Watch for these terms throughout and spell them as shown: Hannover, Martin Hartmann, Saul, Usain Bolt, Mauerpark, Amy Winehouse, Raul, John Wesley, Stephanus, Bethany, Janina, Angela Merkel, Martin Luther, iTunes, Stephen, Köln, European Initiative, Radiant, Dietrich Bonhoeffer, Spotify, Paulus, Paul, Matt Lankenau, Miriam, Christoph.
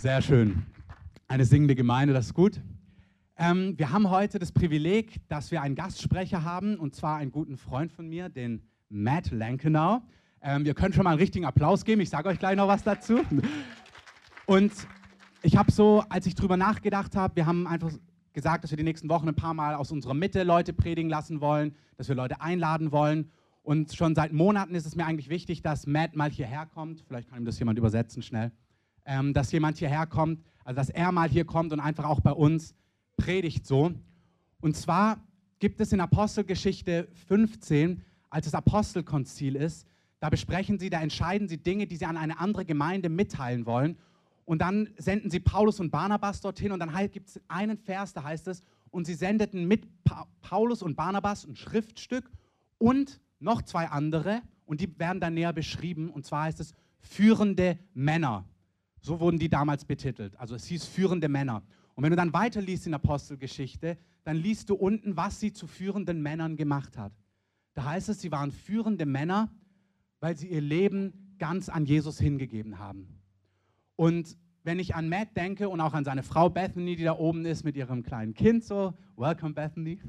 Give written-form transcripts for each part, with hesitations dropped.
Sehr schön. Eine singende Gemeinde, das ist gut. Wir haben heute das Privileg, dass wir einen Gastsprecher haben, und zwar einen guten Freund von mir, den Matt Lankenau. Ihr könnt schon mal einen richtigen Applaus geben, ich sage euch gleich noch was dazu. Und ich habe so, als ich drüber nachgedacht habe, wir haben einfach gesagt, dass wir die nächsten Wochen ein paar Mal aus unserer Mitte Leute predigen lassen wollen, dass wir Leute einladen wollen. Und schon seit Monaten ist es mir eigentlich wichtig, dass Matt mal hierher kommt. Vielleicht kann ihm das jemand übersetzen schnell. Dass jemand hierher kommt, also dass er mal hier kommt und einfach auch bei uns predigt so. Und zwar gibt es in Apostelgeschichte 15, als das Apostelkonzil ist, da besprechen sie, da entscheiden sie Dinge, die sie an eine andere Gemeinde mitteilen wollen. Und dann senden sie Paulus und Barnabas dorthin und dann gibt es einen Vers, da heißt es, und sie sendeten mit Paulus und Barnabas ein Schriftstück und noch zwei andere, und die werden dann näher beschrieben, und zwar heißt es führende Männer. So wurden die damals betitelt, also es hieß führende Männer. Und wenn du dann weiterliest in Apostelgeschichte, dann liest du unten, was sie zu führenden Männern gemacht hat. Da heißt es, sie waren führende Männer, weil sie ihr Leben ganz an Jesus hingegeben haben. Und wenn ich an Matt denke und auch an seine Frau Bethany, die da oben ist mit ihrem kleinen Kind, so, welcome Bethany,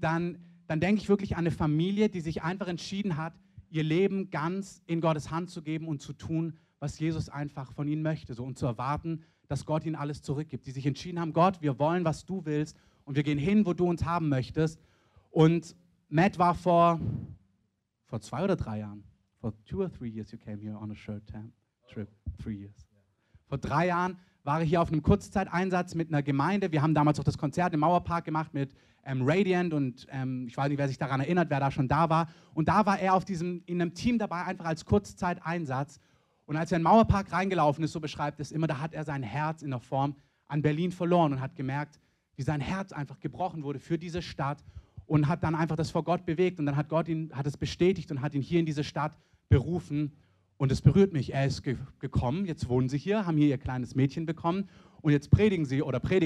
dann denke ich wirklich an eine Familie, die sich einfach entschieden hat, ihr Leben ganz in Gottes Hand zu geben und zu tun, was Jesus einfach von ihnen möchte, so, und zu erwarten, dass Gott ihnen alles zurückgibt. Die sich entschieden haben, Gott, wir wollen, was du willst, und wir gehen hin, wo du uns haben möchtest. Und Matt war vor 2 oder 3 Jahren, for 2 or 3 years you came here on a short term trip. 3 years. Vor 3 Jahren war ich hier auf einem Kurzzeiteinsatz mit einer Gemeinde. Wir haben damals auch das Konzert im Mauerpark gemacht mit Radiant, und ich weiß nicht, wer sich daran erinnert, wer da schon da war. Und da war er in einem Team dabei, einfach als Kurzzeiteinsatz. Und als er in den Mauerpark reingelaufen ist, so beschreibt es immer, da hat er sein Herz in der Form an Berlin verloren und hat gemerkt, wie sein Herz einfach gebrochen wurde für diese Stadt, und hat dann einfach das vor Gott bewegt, und dann hat Gott ihn, hat es bestätigt und hat ihn hier in diese Stadt berufen. Und es berührt mich, er ist gekommen, jetzt wohnen sie hier, haben hier ihr kleines Mädchen bekommen, und jetzt predigt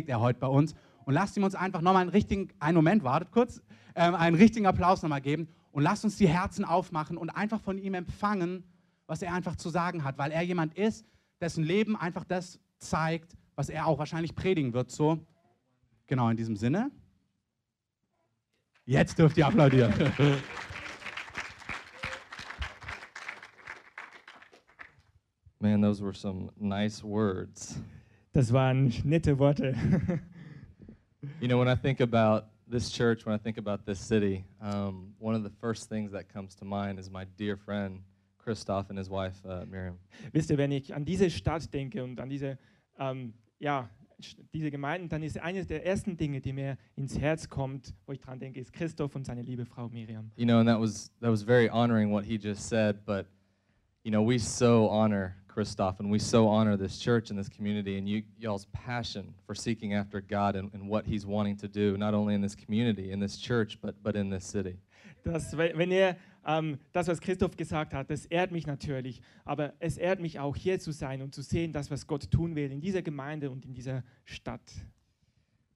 er heute bei uns. Und lasst ihm uns einfach nochmal einen richtigen Applaus nochmal geben, und lasst uns die Herzen aufmachen und einfach von ihm empfangen, was er einfach zu sagen hat, weil er jemand ist, dessen Leben einfach das zeigt, was er auch wahrscheinlich predigen wird, so. Genau, in diesem Sinne. Jetzt dürft ihr applaudieren. Man, those were some nice words. Das waren nette Worte. You know, when I think about this church, when I think about this city, one of the first things that comes to mind is my dear friend Christoph and his wife Miriam. Wisst ihr, wenn ich an diese Stadt denke und an diese Gemeinden, dann ist eines der ersten Dinge, die mir ins Herz kommt, wo ich dran denke, ist Christoph und seine liebe Frau Miriam. You know, and that was very honoring what he just said, but you know, we so honor Christoph, and we so honor this church and this community, and y'all's passion for seeking after God and what He's wanting to do, not only in this community, in this church, but in this city. Das, was Christoph gesagt hat, das ehrt mich natürlich, aber es ehrt mich auch, hier zu sein und zu sehen, das, was Gott tun will in dieser Gemeinde und in dieser Stadt.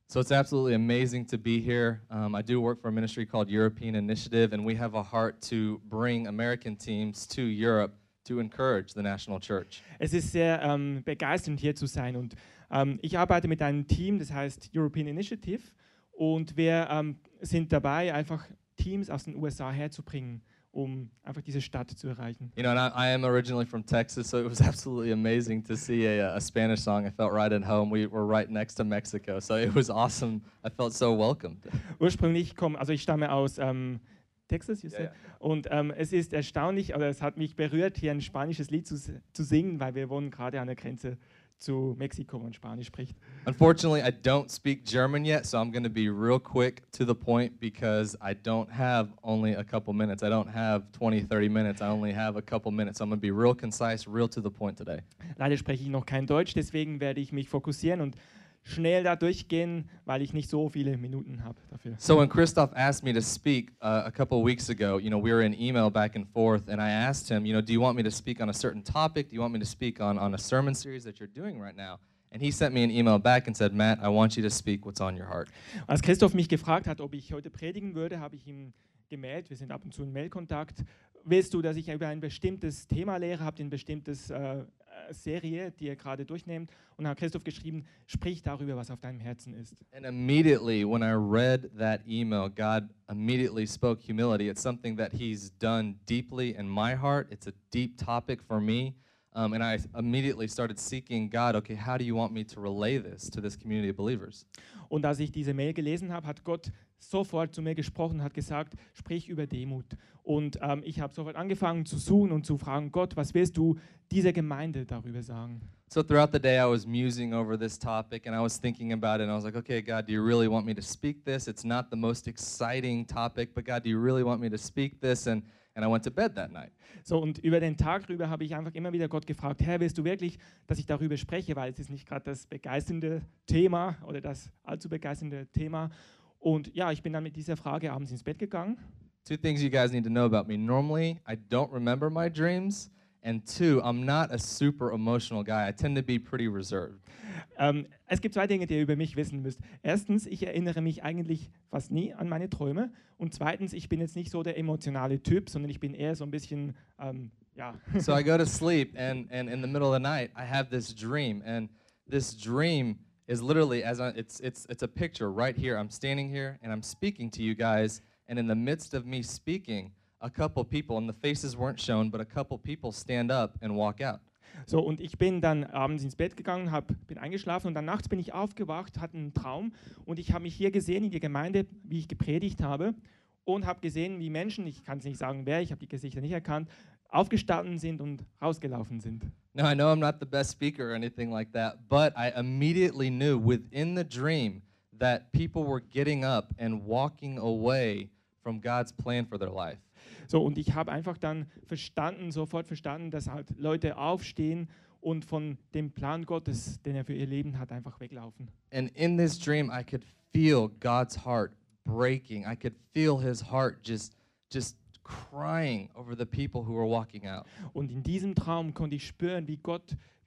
So it's absolutely amazing to be here. I do work for a ministry called European Initiative, and we have a heart to bring American teams to Europe. To encourage the national church. Es ist sehr begeisternd, hier zu sein, und ich arbeite mit einem Team, das heißt European Initiative, und wir sind dabei, einfach Teams aus den USA herzubringen, um einfach diese Stadt zu erreichen. You know, and I am originally from Texas, so it was absolutely amazing to see a Spanish song. I felt right at home. We were right next to Mexico, so it was awesome. I felt so welcomed. Ursprünglich ich stamme aus Texas, you said? Yeah. Und es ist erstaunlich, oder es hat mich berührt, hier ein spanisches Lied zu singen, weil wir wohnen gerade an der Grenze zu Mexiko, wo man Spanisch spricht. Unfortunately, I don't speak German yet, so I'm going to be real quick to the point, because I don't have only a couple minutes. I don't have 20, 30 minutes. I only have a couple minutes. So I'm going to be real concise, real to the point today. Leider spreche ich noch kein Deutsch, deswegen werde ich mich fokussieren und schnell da durchgehen, weil ich nicht so viele Minuten habe dafür. So when Christoph asked me to speak a couple of weeks ago, you know, we were in email back and forth, and I asked him, you know, do you want me to speak on a certain topic? Do you want me to speak on a sermon series that you're doing right now? And he sent me an email back and said, Matt, I want you to speak what's on your heart. Als Christoph mich gefragt hat, ob ich heute predigen würde, habe ich ihm gemailt. Wir sind ab und zu in Mailkontakt. Willst du, dass ich über ein bestimmtes Thema lehre, habt ihr ein bestimmtes Serie, die ihr gerade durchnehmt, und hat Christoph geschrieben, sprich darüber, was auf deinem Herzen ist. And immediately when I read that email, God immediately spoke humility. It's something that he's done deeply in my heart. It's a deep topic for me. And I immediately started seeking God, okay, how do you want me to relay this to this community of believers? Und als ich diese Mail gelesen habe, hat Gott sofort zu mir gesprochen, hat gesagt, sprich über Demut. Und ich habe sofort angefangen zu suchen und zu fragen, Gott, was willst du dieser Gemeinde darüber sagen? So throughout the day I was musing over this topic and I was thinking about it and I was like, okay, God, do you really want me to speak this? It's not the most exciting topic, but God, do you really want me to speak this? And I went to bed that night. So, und über den Tag drüber habe ich einfach immer wieder Gott gefragt, Herr, willst du wirklich, dass ich darüber spreche, weil es ist nicht gerade das begeisternde Thema oder das allzu begeisternde Thema. Und ja, ich bin dann mit dieser Frage abends ins Bett gegangen. Two things you guys need to know about me. Normally, I don't remember my dreams. And two, I'm not a super emotional guy. I tend to be pretty reserved. Es gibt zwei Dinge, die ihr über mich wissen müsst. Erstens, ich erinnere mich eigentlich fast nie an meine Träume. Und zweitens, ich bin jetzt nicht so der emotionale Typ, sondern ich bin eher so ein bisschen, ja. So I go to sleep and in the middle of the night, I have this dream. And this dream is literally, it's a picture right here. I'm standing here and I'm speaking to you guys. And in the midst of me speaking, a couple people, and the faces weren't shown, but a couple people stand up and walk out. So, und ich bin dann abends ins Bett gegangen, bin eingeschlafen und dann nachts bin ich aufgewacht, hatte einen Traum und ich habe mich hier gesehen in der Gemeinde, wie ich gepredigt habe und habe gesehen, wie Menschen, ich kann es nicht sagen wer, ich habe die Gesichter nicht erkannt, aufgestanden sind und rausgelaufen sind. Now I know I'm not the best speaker or anything like that, but I immediately knew within the dream that people were getting up and walking away from God's plan for their life. So, und ich habe einfach dann sofort verstanden, dass halt Leute aufstehen und von dem Plan Gottes, den er für ihr Leben hat, einfach weglaufen. And in this dream I could feel God's heart breaking. I could feel his heart just crying over the people who were walking out. Und in diesem Traum konnte ich spüren, wie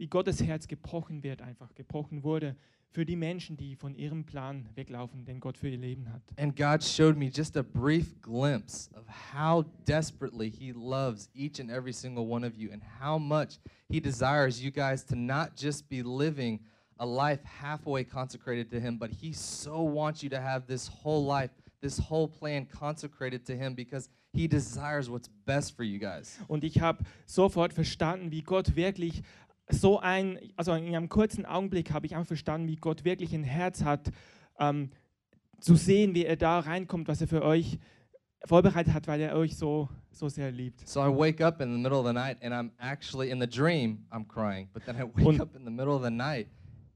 Gottes Herz gebrochen wurde für die Menschen, die von ihrem Plan weglaufen, den Gott für ihr Leben hat. And God showed me just a brief glimpse of how desperately he loves each and every single one of you and how much he desires you guys to not just be living a life halfway consecrated to him, but he so wants you to have this whole life, this whole plan consecrated to him because he desires what's best for you guys. Und ich habe sofort verstanden, wie Gott wirklich also in einem kurzen Augenblick habe ich auch verstanden, wie Gott wirklich ein Herz hat, zu sehen, wie er da reinkommt, was er für euch vorbereitet hat, weil er euch so sehr liebt. So I wake up in the middle of the night and I'm actually in the dream, I'm crying, but then I wake up in the middle of the night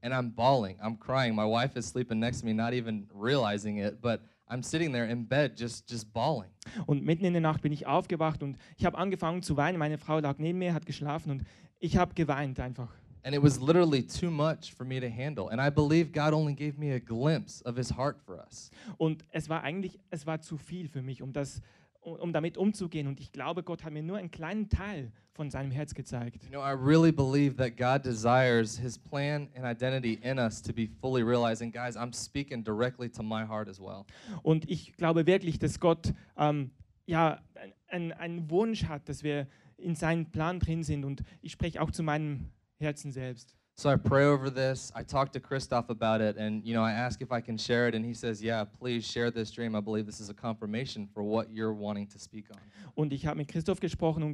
and I'm bawling, I'm crying. My wife is sleeping next to me, not even realizing it, but I'm sitting there in bed just bawling. Und mitten in der Nacht bin ich aufgewacht und ich habe angefangen zu weinen. Meine Frau lag neben mir, hat geschlafen und ich habe geweint einfach. And it was literally too much for me to handle. And I believe God only gave me a glimpse of his heart for us. Und es war zu viel für mich, um damit umzugehen, und ich glaube, Gott hat mir nur einen kleinen Teil von seinem Herz gezeigt. You know, I really believe that God desires his plan and identity in us to be fully realized. And guys, I'm speaking directly to my heart as well. Und ich glaube wirklich, dass Gott einen Wunsch hat, dass wir in seinen Plan drin sind, und ich spreche auch zu meinem Herzen selbst. So I pray over this. I talk to Christoph about it, and I ask if I can share it, and he says, "Yeah, please share this dream. I believe this is a confirmation for what you're wanting to speak on." Und ich habe mit Christoph gesprochen und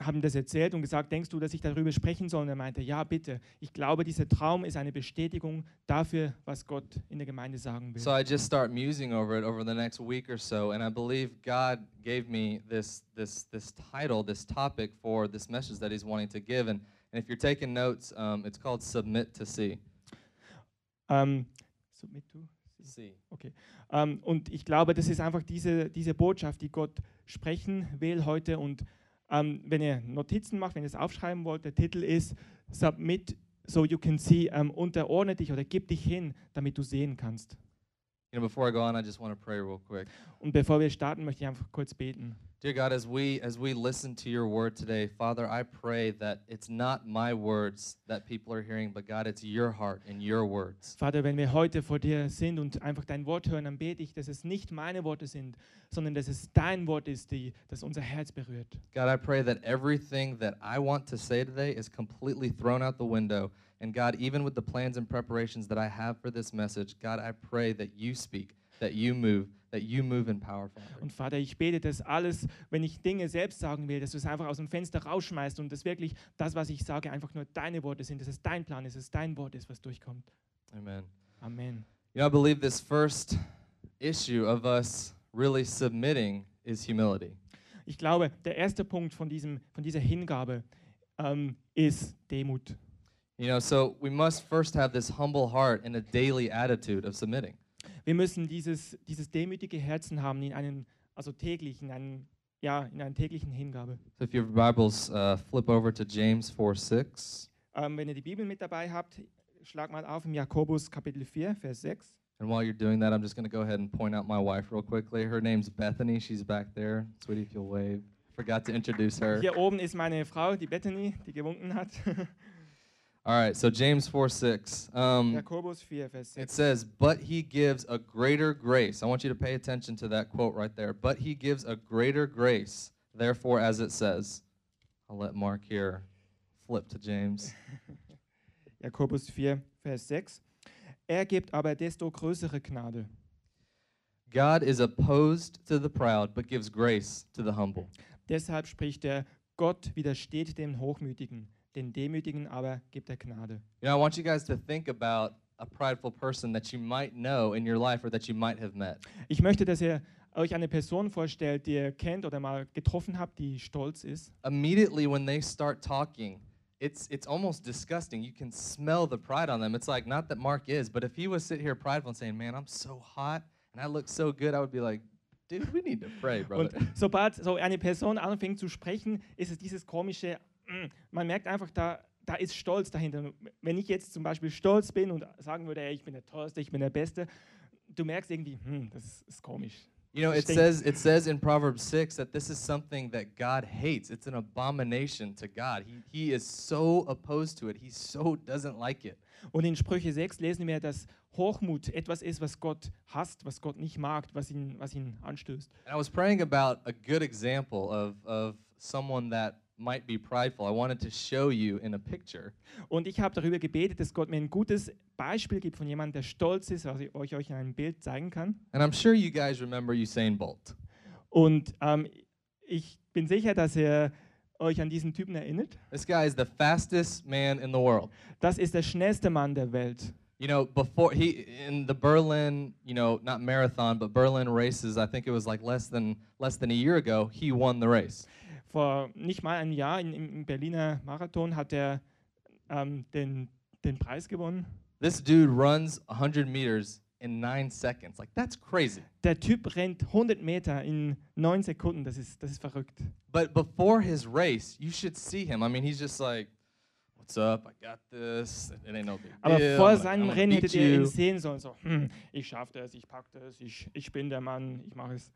habe ihm das erzählt und gesagt, denkst du, dass ich darüber sprechen soll? Und er meinte, ja, bitte. Ich glaube, dieser Traum ist eine Bestätigung dafür, was Gott in der Gemeinde sagen will. So I just start musing over it over the next week or so, and I believe God gave me this title, this topic for this message that he's wanting to give. And if you're taking notes, it's called Submit to See. Submit to See. Okay. Und ich glaube, das ist einfach diese Botschaft, die Gott sprechen will heute. Und wenn ihr Notizen macht, wenn ihr es aufschreiben wollt, der Titel ist Submit so you can see. Unterordne dich oder gib dich hin, damit du sehen kannst. Before I go on, I just want to pray real quick. Und bevor wir starten, möchte ich einfach kurz beten. Dear God, as we listen to your word today, Father, I pray that it's not my words that people are hearing, but God, it's your heart and your words. Vater, wenn wir heute vor dir sind und einfach dein Wort hören, dann bete ich, dass es nicht meine Worte sind, sondern dass es dein Wort ist, das unser Herz berührt. God, I pray that everything that I want to say today is completely thrown out the window. And God, even with the plans and preparations that I have for this message, God, I pray that you speak, that you move in power, Father. Und Vater, ich bete, dass alles, wenn ich Dinge selbst sagen will, dass du es einfach aus dem Fenster rausschmeißt und dass wirklich das, was ich sage, einfach nur deine Worte sind, dass es dein Plan ist, dass es dein Wort ist, was durchkommt. Amen. Amen. You know, I believe this first issue of us really submitting is humility. Ich glaube, der erste Punkt von dieser Hingabe ist Demut. You know, so we must first have this humble heart and a daily attitude of submitting. Wir müssen dieses demütige Herzen haben in einer täglichen Hingabe. So if your Bibles, flip over to James 4:6. Wenn ihr die Bibel mit dabei habt, schlag mal auf im Jakobus Kapitel 4 Vers 6. And while you're doing that, I'm just going to go ahead and point out my wife real quickly. Her name's Bethany. She's back there. Sweetie, if you'll wave. Forgot to introduce her. Hier oben ist meine Frau, die Bethany, die gewunken hat. All right, so James 4:6. Jakobus 4, Vers 6. It says, "But he gives a greater grace." I want you to pay attention to that quote right there. "But he gives a greater grace. Therefore, as it says," I'll let Mark here flip to James. Jakobus 4, Vers 6. "Er gibt aber desto größere Gnade." God is opposed to the proud, but gives grace to the humble. Deshalb spricht er: Gott widersteht dem Hochmütigen, den Demütigen aber gibt er Gnade. You know, I want you guys to think about a prideful person that you might know in your life or that you might have met. Ich möchte, dass ihr euch eine Person vorstellt, die ihr kennt oder mal getroffen habt, die stolz ist. Immediately when they start talking, it's almost disgusting. You can smell the pride on them. It's like, not that Mark is, but if he was sitting here prideful and saying, "Man, I'm so hot and I look so good," I would be like, "Dude, we need to pray, brother." Und sobald so eine Person anfängt zu sprechen, ist es dieses komische. Man merkt einfach, da ist Stolz dahinter. Wenn ich jetzt zum Beispiel stolz bin und sagen würde, hey, ich bin der Tollste, ich bin der Beste, du merkst irgendwie, das ist komisch. You know, it says in Proverbs 6 that this is something that God hates. It's an abomination to God. He is so opposed to it. He so doesn't like it. Und in Sprüche 6 lesen wir, dass Hochmut etwas ist, was Gott hasst, was Gott nicht mag, was ihn anstößt. And I was praying about a good example of someone that might be prideful. I wanted to show you in a picture. Und ich habe darüber gebetet, dass Gott mir ein gutes Beispiel gibt von jemandem, der stolz ist, was ich euch in einem Bild zeigen kann. And I'm sure you guys remember Usain Bolt. Und ich bin sicher, dass ihr euch an diesen Typen erinnert. This guy is the fastest man in the world. Das ist der schnellste Mann der Welt. You know, before in the Berlin, you know, not marathon, but Berlin races, I think it was like less than a year ago, he won the race. Vor nicht mal einem Jahr im Berliner Marathon hat er den Preis gewonnen. This dude runs 100 meters in 9 seconds. Like, that's crazy. Der Typ rennt 100 Meter in 9 Sekunden. Das ist verrückt. But before his race, you should see him. I mean, he's just like, "What's up? I got this. It ain't no big deal." Aber vor seinem Rennen hättet ihr ihn sehen sollen. So, ich schaff das, ich pack das, ich bin der Mann, ich mache es.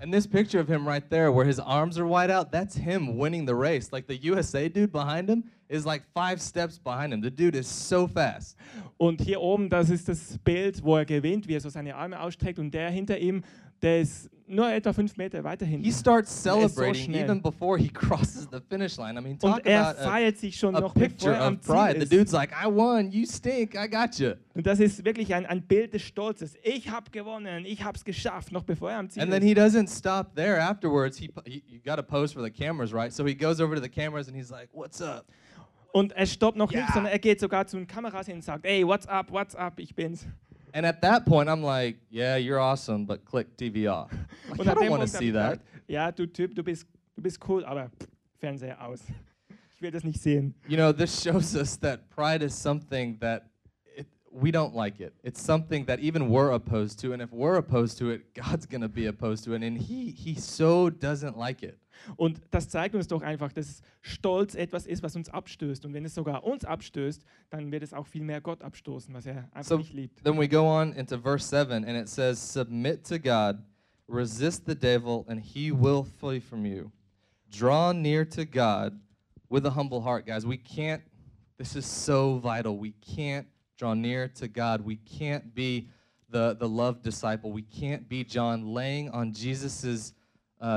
And this picture of him right there, where his arms are wide out, that's him winning the race. Like, the USA dude behind him is like 5 steps behind him. The dude is so fast. Und hier oben, das ist das Bild, wo er gewinnt, wie er so seine Arme ausstreckt, und der hinter ihm, der ist nur etwa 5 Meter weiter hinten. He starts celebrating even before he crosses the finish line. I mean, talk about a picture of pride. The dude's like, "I won, you stink, I got you." Und das ist wirklich ein Bild des Stolzes. Ich habe gewonnen, ich habe es geschafft, noch bevor er am Ziel ist. And then he doesn't stop there. Afterwards, you got to pose for the cameras, right? So he goes over to the cameras and he's like, "What's up?" Und er stoppt noch nicht, sondern er geht sogar zu den Kameras hin und sagt, "Hey, what's up, ich bin's." And at that point, I'm like, "Yeah, you're awesome, but click TV off." Like, I don't want to see that. Ja, du Typ, du bist cool, aber Fernseher aus. Ich will das nicht sehen. You know, this shows us that pride is something that we don't like it. It's something that even we're opposed to, and if we're opposed to it, God's gonna be opposed to it, and He so doesn't like it. Und das zeigt uns doch einfach, dass Stolz etwas ist, was uns abstößt. Und wenn es sogar uns abstößt, dann wird es auch viel mehr Gott abstoßen, was er einfach nicht liebt. Then we go on into verse 7, and it says, "Submit to God, Resist the devil and he will flee from you. Draw near to God with a humble heart, guys. We can't, this is so vital. We can't draw near to God. We can't be the loved disciple. We can't be John laying on Jesus's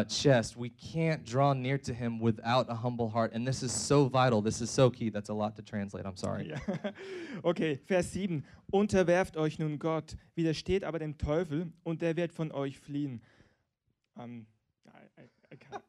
chest. We can't draw near to him without a humble heart. And this is so vital. This is so key. That's a lot to translate. I'm sorry. Ja. Okay, Vers 7. Unterwerft euch nun Gott, widersteht aber dem Teufel und er wird von euch fliehen. I can't.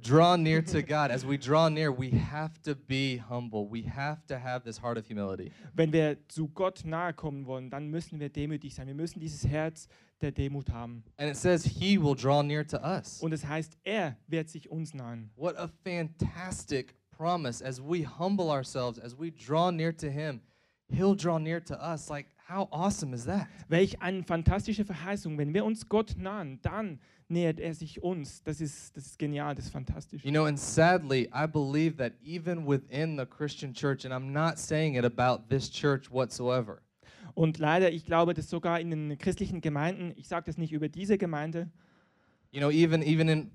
Draw near to God. As we draw near, we have to be humble. We have to have this heart of humility. Wenn wir zu Gott nahe kommen wollen, dann müssen wir demütig sein. Wir müssen dieses Herz der Demut haben. And it says he will draw near to us. Und es heißt, er wird sich uns nahen. What a fantastic promise. As we humble ourselves, as we draw near to him, he'll draw near to us. Like, how awesome is that? Welch eine fantastische Verheißung. Wenn wir uns Gott nahen, dann nähert er sich uns. Das ist genial, das ist fantastisch. You know, and sadly, I believe that even within the Christian church, and I'm not saying it about this church whatsoever. Und leider, ich glaube, dass sogar in den christlichen Gemeinden, ich sage das nicht über diese Gemeinde. You know, even in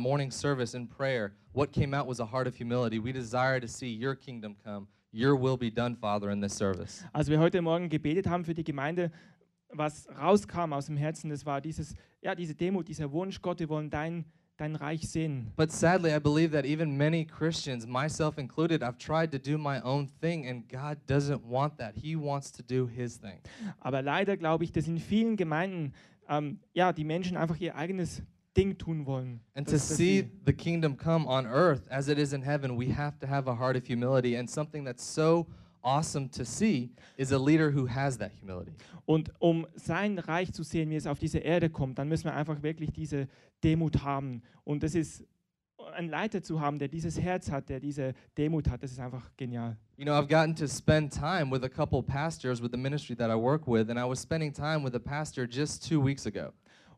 morning service in prayer, what came out was a heart of humility. We desire to see your kingdom come, your will be done, Father, in this service. Als wir heute Morgen gebetet haben für die Gemeinde, was rauskam aus dem Herzen, das war dieses, ja, diese Demut, dieser Wunsch, Gott, wir wollen dein Reich sehen. But sadly, I believe that even many Christians, myself included, I've tried to do my own thing and God doesn't want that. He wants to do his thing. Aber leider glaube ich, dass in vielen Gemeinden ja, die Menschen einfach ihr eigenes Ding tun wollen. And to see the kingdom come on earth as it is in heaven, we have to have a heart of humility and something that's so awesome to see is a leader who has that humility. Und um sein Reich zu sehen, wie es auf diese Erde kommt, dann müssen wir einfach wirklich diese Demut haben. Und das ist, einen Leiter zu haben, der dieses Herz hat, der diese Demut hat, das ist einfach genial. You know, I've gotten to spend time with a couple pastors with the ministry that I work with, and I was spending time with a pastor just 2 weeks ago.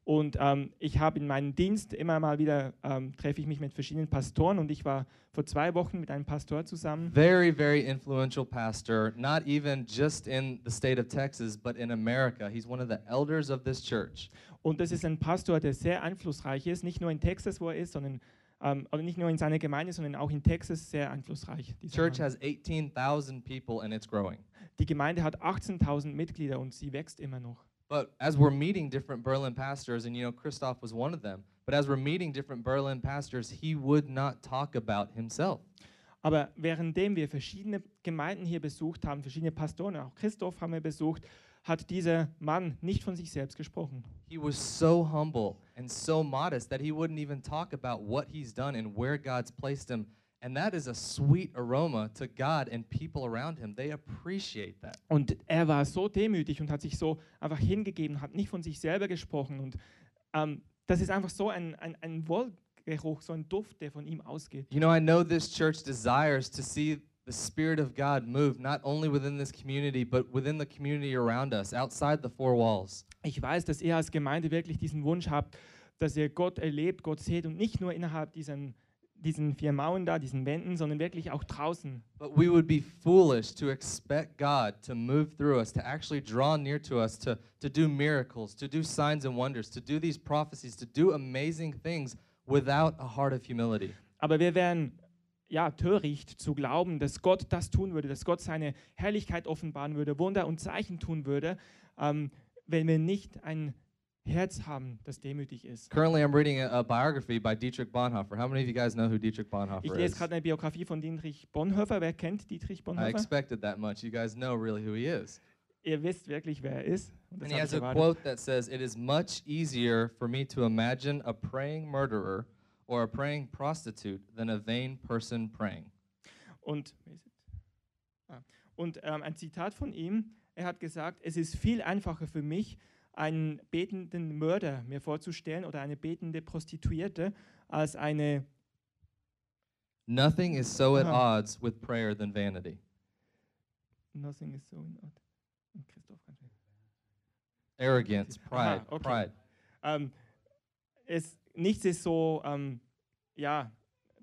Und ich habe in meinem Dienst immer mal wieder, treffe ich mich mit verschiedenen Pastoren und ich war vor 2 Wochen mit einem Pastor zusammen. Very, very influential pastor, not even just in the state of Texas, but in America. He's one of the elders of this church. Und das ist ein Pastor, der sehr einflussreich ist, nicht nur in Texas, wo er ist, sondern oder nicht nur in seiner Gemeinde, sondern auch in Texas sehr einflussreich. The church has 18,000 people and it's growing. Die Gemeinde hat 18,000 Mitglieder und sie wächst immer noch. But as we're meeting different Berlin pastors, and you know, Christoph was one of them, but as we're meeting different Berlin pastors, he would not talk about himself. Aber währenddem wir verschiedene Gemeinden hier besucht haben, verschiedene Pastoren, auch Christoph haben wir besucht, hat dieser Mann nicht von sich selbst gesprochen. He was so humble and so modest that he wouldn't even talk about what he's done and where God's placed him. And that is a sweet aroma to God and people around him. They appreciate that. Und er war so demütig und hat sich so einfach hingegeben, hat nicht von sich selber gesprochen. Und das ist einfach so ein Wohlgeruch, so ein Duft, der von ihm ausgeht. You know, I know this church desires to see the Spirit of God move, not only within this community, but within the community around us, outside the four walls. Ich weiß, dass ihr als Gemeinde wirklich diesen Wunsch habt, dass ihr Gott erlebt, Gott seht und nicht nur innerhalb diesen 4 Mauern da, diesen Wänden, sondern wirklich auch draußen. But we would be foolish to expect God to move through us, to actually draw near to us, to do miracles, to do signs and wonders, to do these prophecies, to do amazing things without a heart of humility. Aber wir wären ja töricht zu glauben, dass Gott das tun würde, dass Gott seine Herrlichkeit offenbaren würde, Wunder und Zeichen tun würde, wenn wir nicht ein Herz haben, das demütig ist. Currently I'm reading a biography by Dietrich Bonhoeffer. How many of you guys know who Dietrich Bonhoeffer is? Ich lese gerade eine Biografie von Dietrich Bonhoeffer. Wer kennt Dietrich Bonhoeffer? I expected that much. You guys know really who he is. Ihr wisst wirklich, wer er ist. And he has a quote that says, "It is much easier for me to imagine a praying murderer or a praying prostitute than a vain person praying." Und ein Zitat von ihm. Er hat gesagt, es ist viel einfacher für mich, einen betenden Mörder mir vorzustellen oder eine betende Prostituierte als eine. Nothing is so at odds with prayer than vanity. Nothing is so at odds. Christoph kann schon. Arrogance, pride, aha, okay. Pride. Nichts ist so ja,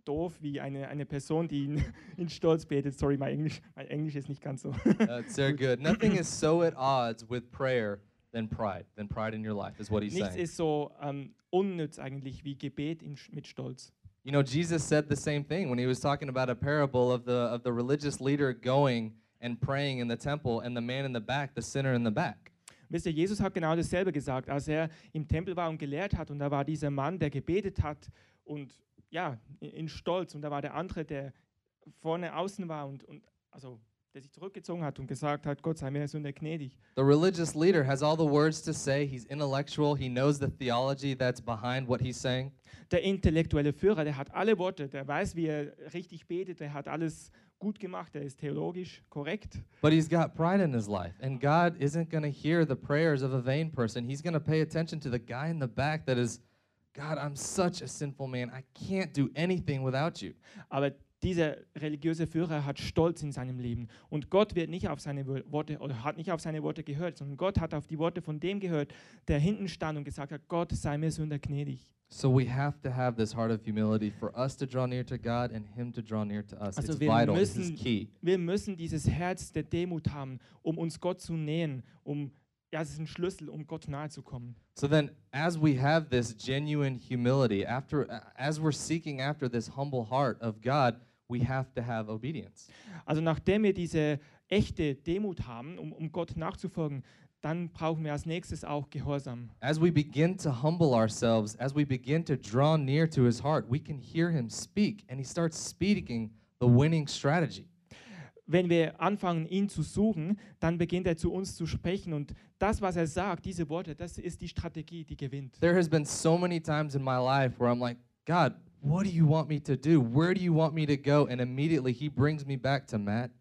doof wie eine Person, die in Stolz betet. Sorry, mein Englisch ist nicht ganz so. That's very good. Nothing is so at odds with prayer than pride in your life is what he's saying. Nichts ist so unnütz eigentlich wie Gebet mit Stolz. You know, Jesus said the same thing when he was talking about a parable of the religious leader going and praying in the temple and the man in the back, the sinner in the back. Wisst ihr, Jesus hat genau dasselbe gesagt, als er im Tempel war und gelehrt hat, und da war dieser Mann, der gebetet hat und ja, in Stolz, und da war der andere, der vorne außen war und also der sich zurückgezogen hat und gesagt hat, Gott sei mir Sünder gnädig. The religious leader has all the words to say. He's intellectual. He knows the theology that's behind what he's saying. Der intellektuelle Führer, der hat alle Worte, der weiß, wie er richtig betet, der hat alles gut gemacht, er ist theologisch korrekt. But he's got pride in his life, and God isn't going to hear the prayers of a vain person. He's going to pay attention to the guy in the back that is, God, I'm such a sinful man. I can't do anything without you. Aber dieser religiöse Führer hat Stolz in seinem Leben, und Gott wird nicht auf seine Worte, oder hat nicht auf seine Worte gehört, sondern Gott hat auf die Worte von dem gehört, der hinten stand und gesagt hat, Gott sei mir Sünder gnädig. So we have to have this heart of humility for us to draw near to God and him to draw near to us. Also it's vital. This is key. Wir müssen dieses Herz der Demut haben, um uns Gott zu nähern, um, ja, es ist ein Schlüssel, um Gott nahe zu kommen. So then, as we have this genuine humility, after as we're seeking after this humble heart of God, we have to have obedience. Also nachdem wir diese echte Demut haben, um Gott nachzufolgen, dann brauchen wir als nächstes auch Gehorsam. As we begin to humble ourselves, as we begin to draw near to his heart, we can hear him speak, and he starts speaking the winning strategy. Wenn wir anfangen, ihn zu suchen, dann beginnt er zu uns zu sprechen, und das, was er sagt, diese Worte, das ist die Strategie, die gewinnt. There has been so many times in my life where I'm like, God, what do you want me to do? Where do you want me to go? And immediately he brings me back to, Matt,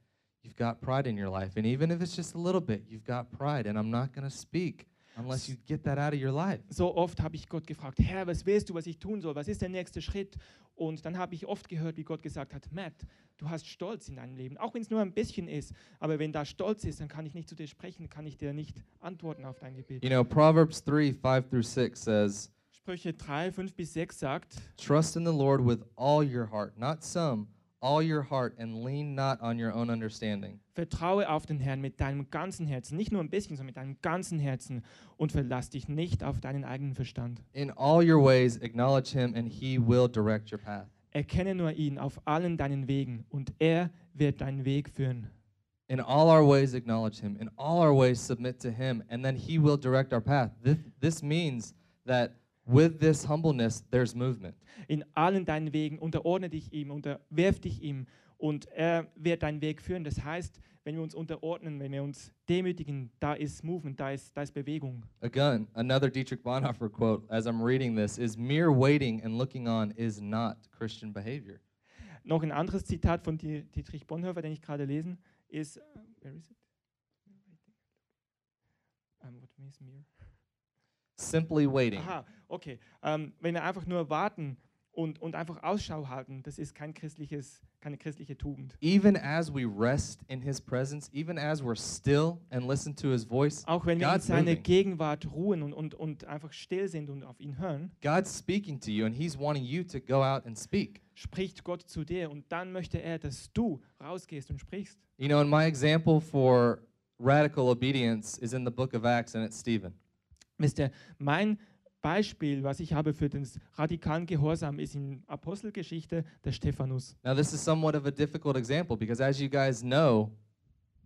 you've got pride in your life. And even if it's just a little bit, you've got pride. And I'm not going to speak unless you get that out of your life. So oft habe ich Gott gefragt, Herr, was willst du, was ich tun soll? Was ist der nächste Schritt? Und dann habe ich oft gehört, wie Gott gesagt hat, Matt, du hast Stolz in deinem Leben, auch wenn es nur ein bisschen ist. Aber wenn da Stolz ist, dann kann ich nicht zu dir sprechen, kann ich dir nicht antworten auf dein Gebet. You know, Proverbs 3, 5 through 6 says, Sprüche 3, 5 bis 6 sagt, trust in the Lord with all your heart, not some, all your heart, and lean not on your own understanding. Vertraue auf den Herrn mit deinem ganzen Herzen, nicht nur ein bisschen, sondern mit deinem ganzen Herzen, und verlass dich nicht auf deinen eigenen Verstand. In all your ways acknowledge him, and he will direct your path. Erkenne nur ihn auf allen deinen Wegen, und er wird deinen Weg führen. In all our ways acknowledge him, in all our ways submit to him, and then he will direct our path. This means that with this humbleness, there's movement. In allen deinen Wegen unterordne dich ihm, unterwerf dich ihm, und er wird deinen Weg führen. Das heißt, wenn wir uns unterordnen, wenn wir uns demütigen, da ist Movement, da ist Bewegung. Again, another Dietrich Bonhoeffer quote as I'm reading this is, mere waiting and looking on is not Christian behavior. Noch ein anderes Zitat von Dietrich Bonhoeffer, den ich gerade lesen, ist, where is it? What means mere? Simply waiting. Aha, okay. Wenn wir einfach nur warten und einfach Ausschau halten, das ist keine christliche Tugend. Even as we rest in his presence, even as we're still and listen to his voice, auch wenn wir in seiner Gegenwart ruhen und einfach still sind und auf ihn hören, God's speaking to you and he's wanting you to go out and speak. Spricht Gott zu dir, und dann möchte er, dass du rausgehst und sprichst. You know, and my example for radical obedience is in the book of Acts, and it's Stephen. Wisst ihr, mein Beispiel, was ich habe für den radikalen Gehorsam, ist in Apostelgeschichte der Stephanus. Now this is somewhat of a difficult example, because as you guys know,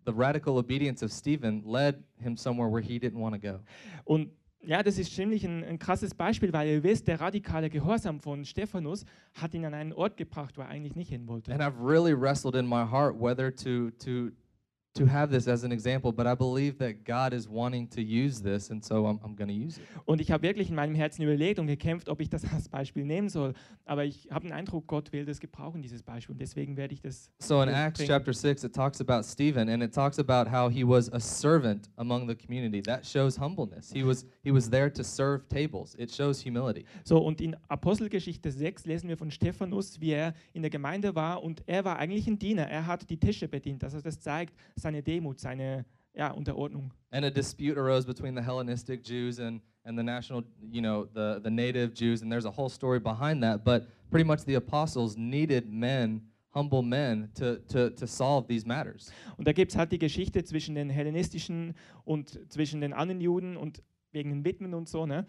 the radical obedience of Stephen led him somewhere where he didn't want to go. Und ja, das ist ziemlich ein krasses Beispiel, weil ihr wisst, der radikale Gehorsam von Stephanus hat ihn an einen Ort gebracht, wo er eigentlich nicht hin wollte. And I've really wrestled in my heart whether to have this as an example, but I believe that God is wanting to use this, and so I'm going to use it. Und ich habe wirklich in meinem Herzen überlegt und gekämpft, ob ich das als Beispiel nehmen soll, aber ich habe den Eindruck, Gott will das gebrauchen, dieses Beispiel, und deswegen werde ich das. So in Acts chapter 6 it talks about Stephen, and it talks about how he was a servant among the community. That shows humbleness. He was there to serve tables. It shows humility. So, und in Apostelgeschichte 6 lesen wir von Stephanus, wie er in der Gemeinde war, und er war eigentlich ein Diener. Er hat die Tische bedient, also das zeigt seine Demut, seine, ja, Unterordnung. And a dispute arose between the Hellenistic Jews and the national, you know, the native Jews, and there's a whole story behind that. But pretty much the apostles needed men humble men to solve these matters. Und da gibt's halt die Geschichte zwischen den hellenistischen und zwischen den anderen Juden und wegen den Witwen und so, ne?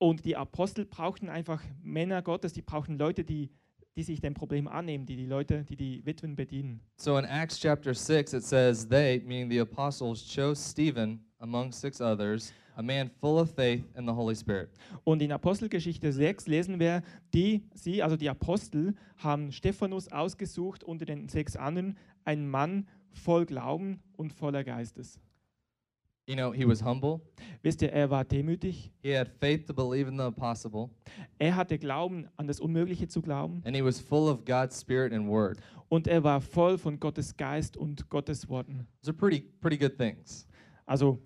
Und die Apostel brauchten einfach Männer Gottes, die brauchten Leute, die sich dem Problem annehmen, die Witwen bedienen. So in Acts chapter 6 it says they, meaning the apostles, chose Stephen among 6 others, a man full of faith and the Holy Spirit. Und in Apostelgeschichte 6 lesen wir, die Apostel haben Stephanus ausgesucht unter den 6 anderen, ein Mann voll Glauben und voller Geistes. You know, he was humble. Wisst ihr, er war demütig. He had faith to believe in the impossible. Er hatte Glauben, an das Unmögliche zu glauben. And he was full of God's Spirit and Word. Und er war voll von Gottes Geist und Gottes Worten. Those are pretty good things. Also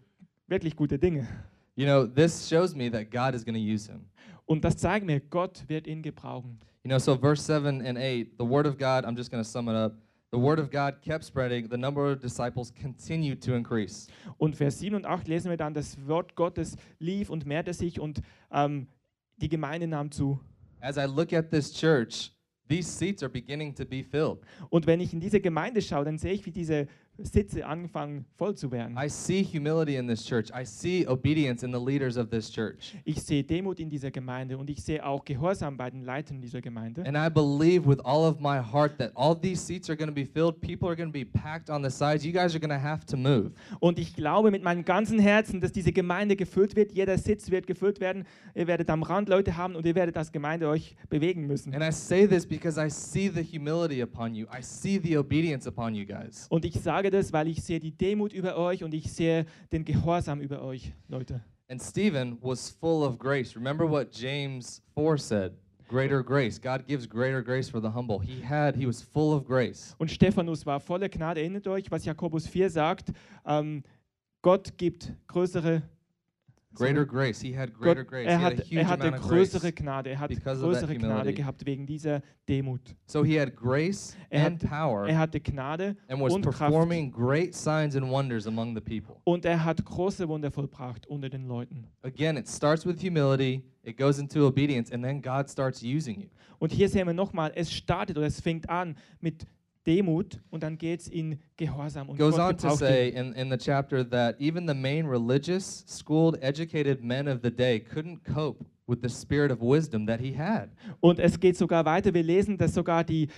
wirklich gute Dinge. You know, this shows me that God is going to use him. Und das zeigt mir, Gott wird ihn gebrauchen. You know, so verse 7 and 8, the word of God, I'm just going to sum it up. The word of God kept spreading, the number of disciples continued to increase. Und Vers 7 und 8 lesen wir dann, das Wort Gottes lief und mehrte sich und die Gemeinde nahm zu. As I look at this church, these seats are beginning to be filled. Und wenn ich in diese Gemeinde schaue, dann sehe ich, wie diese Sitze anfangen voll zu werden. I see humility in this church. I see obedience in the leaders of this church. Ich sehe Demut in dieser Gemeinde und ich sehe auch Gehorsam bei den Leitern dieser Gemeinde. And I believe with all of my heart that all these seats are going to be filled. People are going to be packed on the sides. You guys are going to have to move. Und ich glaube mit meinem ganzen Herzen, dass diese Gemeinde gefüllt wird. Jeder Sitz wird gefüllt werden. Ihr werdet am Rand Leute haben und ihr werdet als Gemeinde euch bewegen müssen. And I say this because I see the humility upon you. I see the obedience upon you guys. Und ich sage das, weil ich sehe die Demut über euch und ich sehe den Gehorsam über euch, Leute. And Stephen was full of grace. Remember what James 4 said, greater grace. God gives greater grace for the humble. He was full of grace. Und Stephanus war voller Gnade. Erinnert euch, was Jakobus 4 sagt, Gott gibt greater grace. He had greater grace. Er hatte größere Gnade. Er hat größere Gnade gehabt wegen dieser Demut. So he had grace and power. Er hatte Gnade and was und performing Kraft. Great signs and wonders among the people. Und er hat große Wunder vollbracht unter den Leuten. Again, it starts with humility. It goes into obedience, and then God starts using you. Und hier sehen wir nochmal, es startet oder es fängt an mit Demut und dann geht's in Gehorsam und Gott gebraucht ihn. Goes on to say in the chapter that even the main religious, schooled, educated men of the day couldn't cope with the spirit of wisdom that he had. Und es geht sogar weiter. Wir lesen, dass sogar die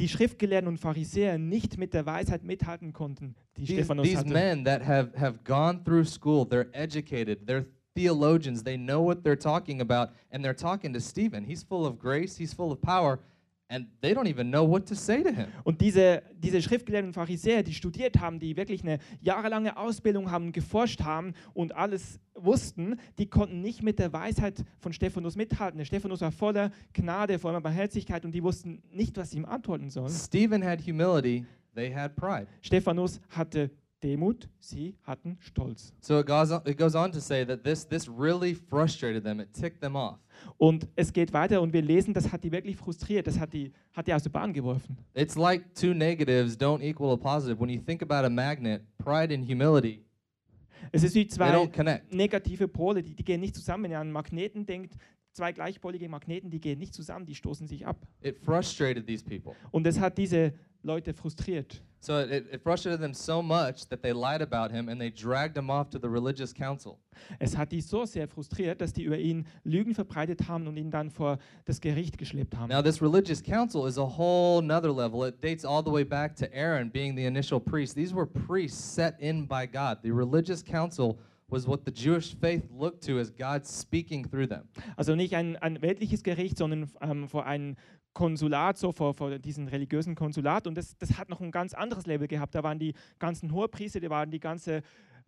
Schriftgelehrten und Pharisäer nicht mit der Weisheit mithalten konnten, die Stephanus hatte. These men that have gone through school, they're educated, they're theologians, they know what they're talking about, and they're talking to Stephen. He's full of grace, he's full of power. And they don't even know what to say to him. Und diese Schriftgelehrten und Pharisäer, die studiert haben, die wirklich eine jahrelange Ausbildung haben, geforscht haben und alles wussten, die konnten nicht mit der Weisheit von Stephanus mithalten. Der Stephanus war voller Gnade, voller Barmherzigkeit und die wussten nicht, was sie ihm antworten sollen. Stephen had humility, they had pride. Stephanus hatte Demut, sie hatten Stolz. So it goes on to say that this really frustrated them, it ticked them off. Und es geht weiter und wir lesen, das hat die wirklich frustriert, das hat die aus der Bahn geworfen. It's like two negatives don't equal a positive. When you think about a magnet, pride and humility. Es ist wie zwei negative Pole, die gehen nicht zusammen. Wenn ihr an einen Magneten denkt, zwei gleichpolige Magneten, die gehen nicht zusammen, die stoßen sich ab. It frustrated these people. Und es hat diese Leute frustriert. So it frustrated them so much that they lied about him and they dragged him off to the religious council. Es hat die so sehr frustriert, dass die über ihn Lügen verbreitet haben und ihn dann vor das Gericht geschleppt haben. Now this religious council is a whole nother level. It dates all the way back to Aaron being the initial priest. These were priests set in by God. The religious council was what the Jewish faith looked to as God speaking through them. Also nicht ein weltliches Gericht, sondern vor einem Konsulat, so vor diesem religiösen Konsulat, und das hat noch ein ganz anderes Level gehabt. Da waren die ganzen Hohepriester, da waren die ganze,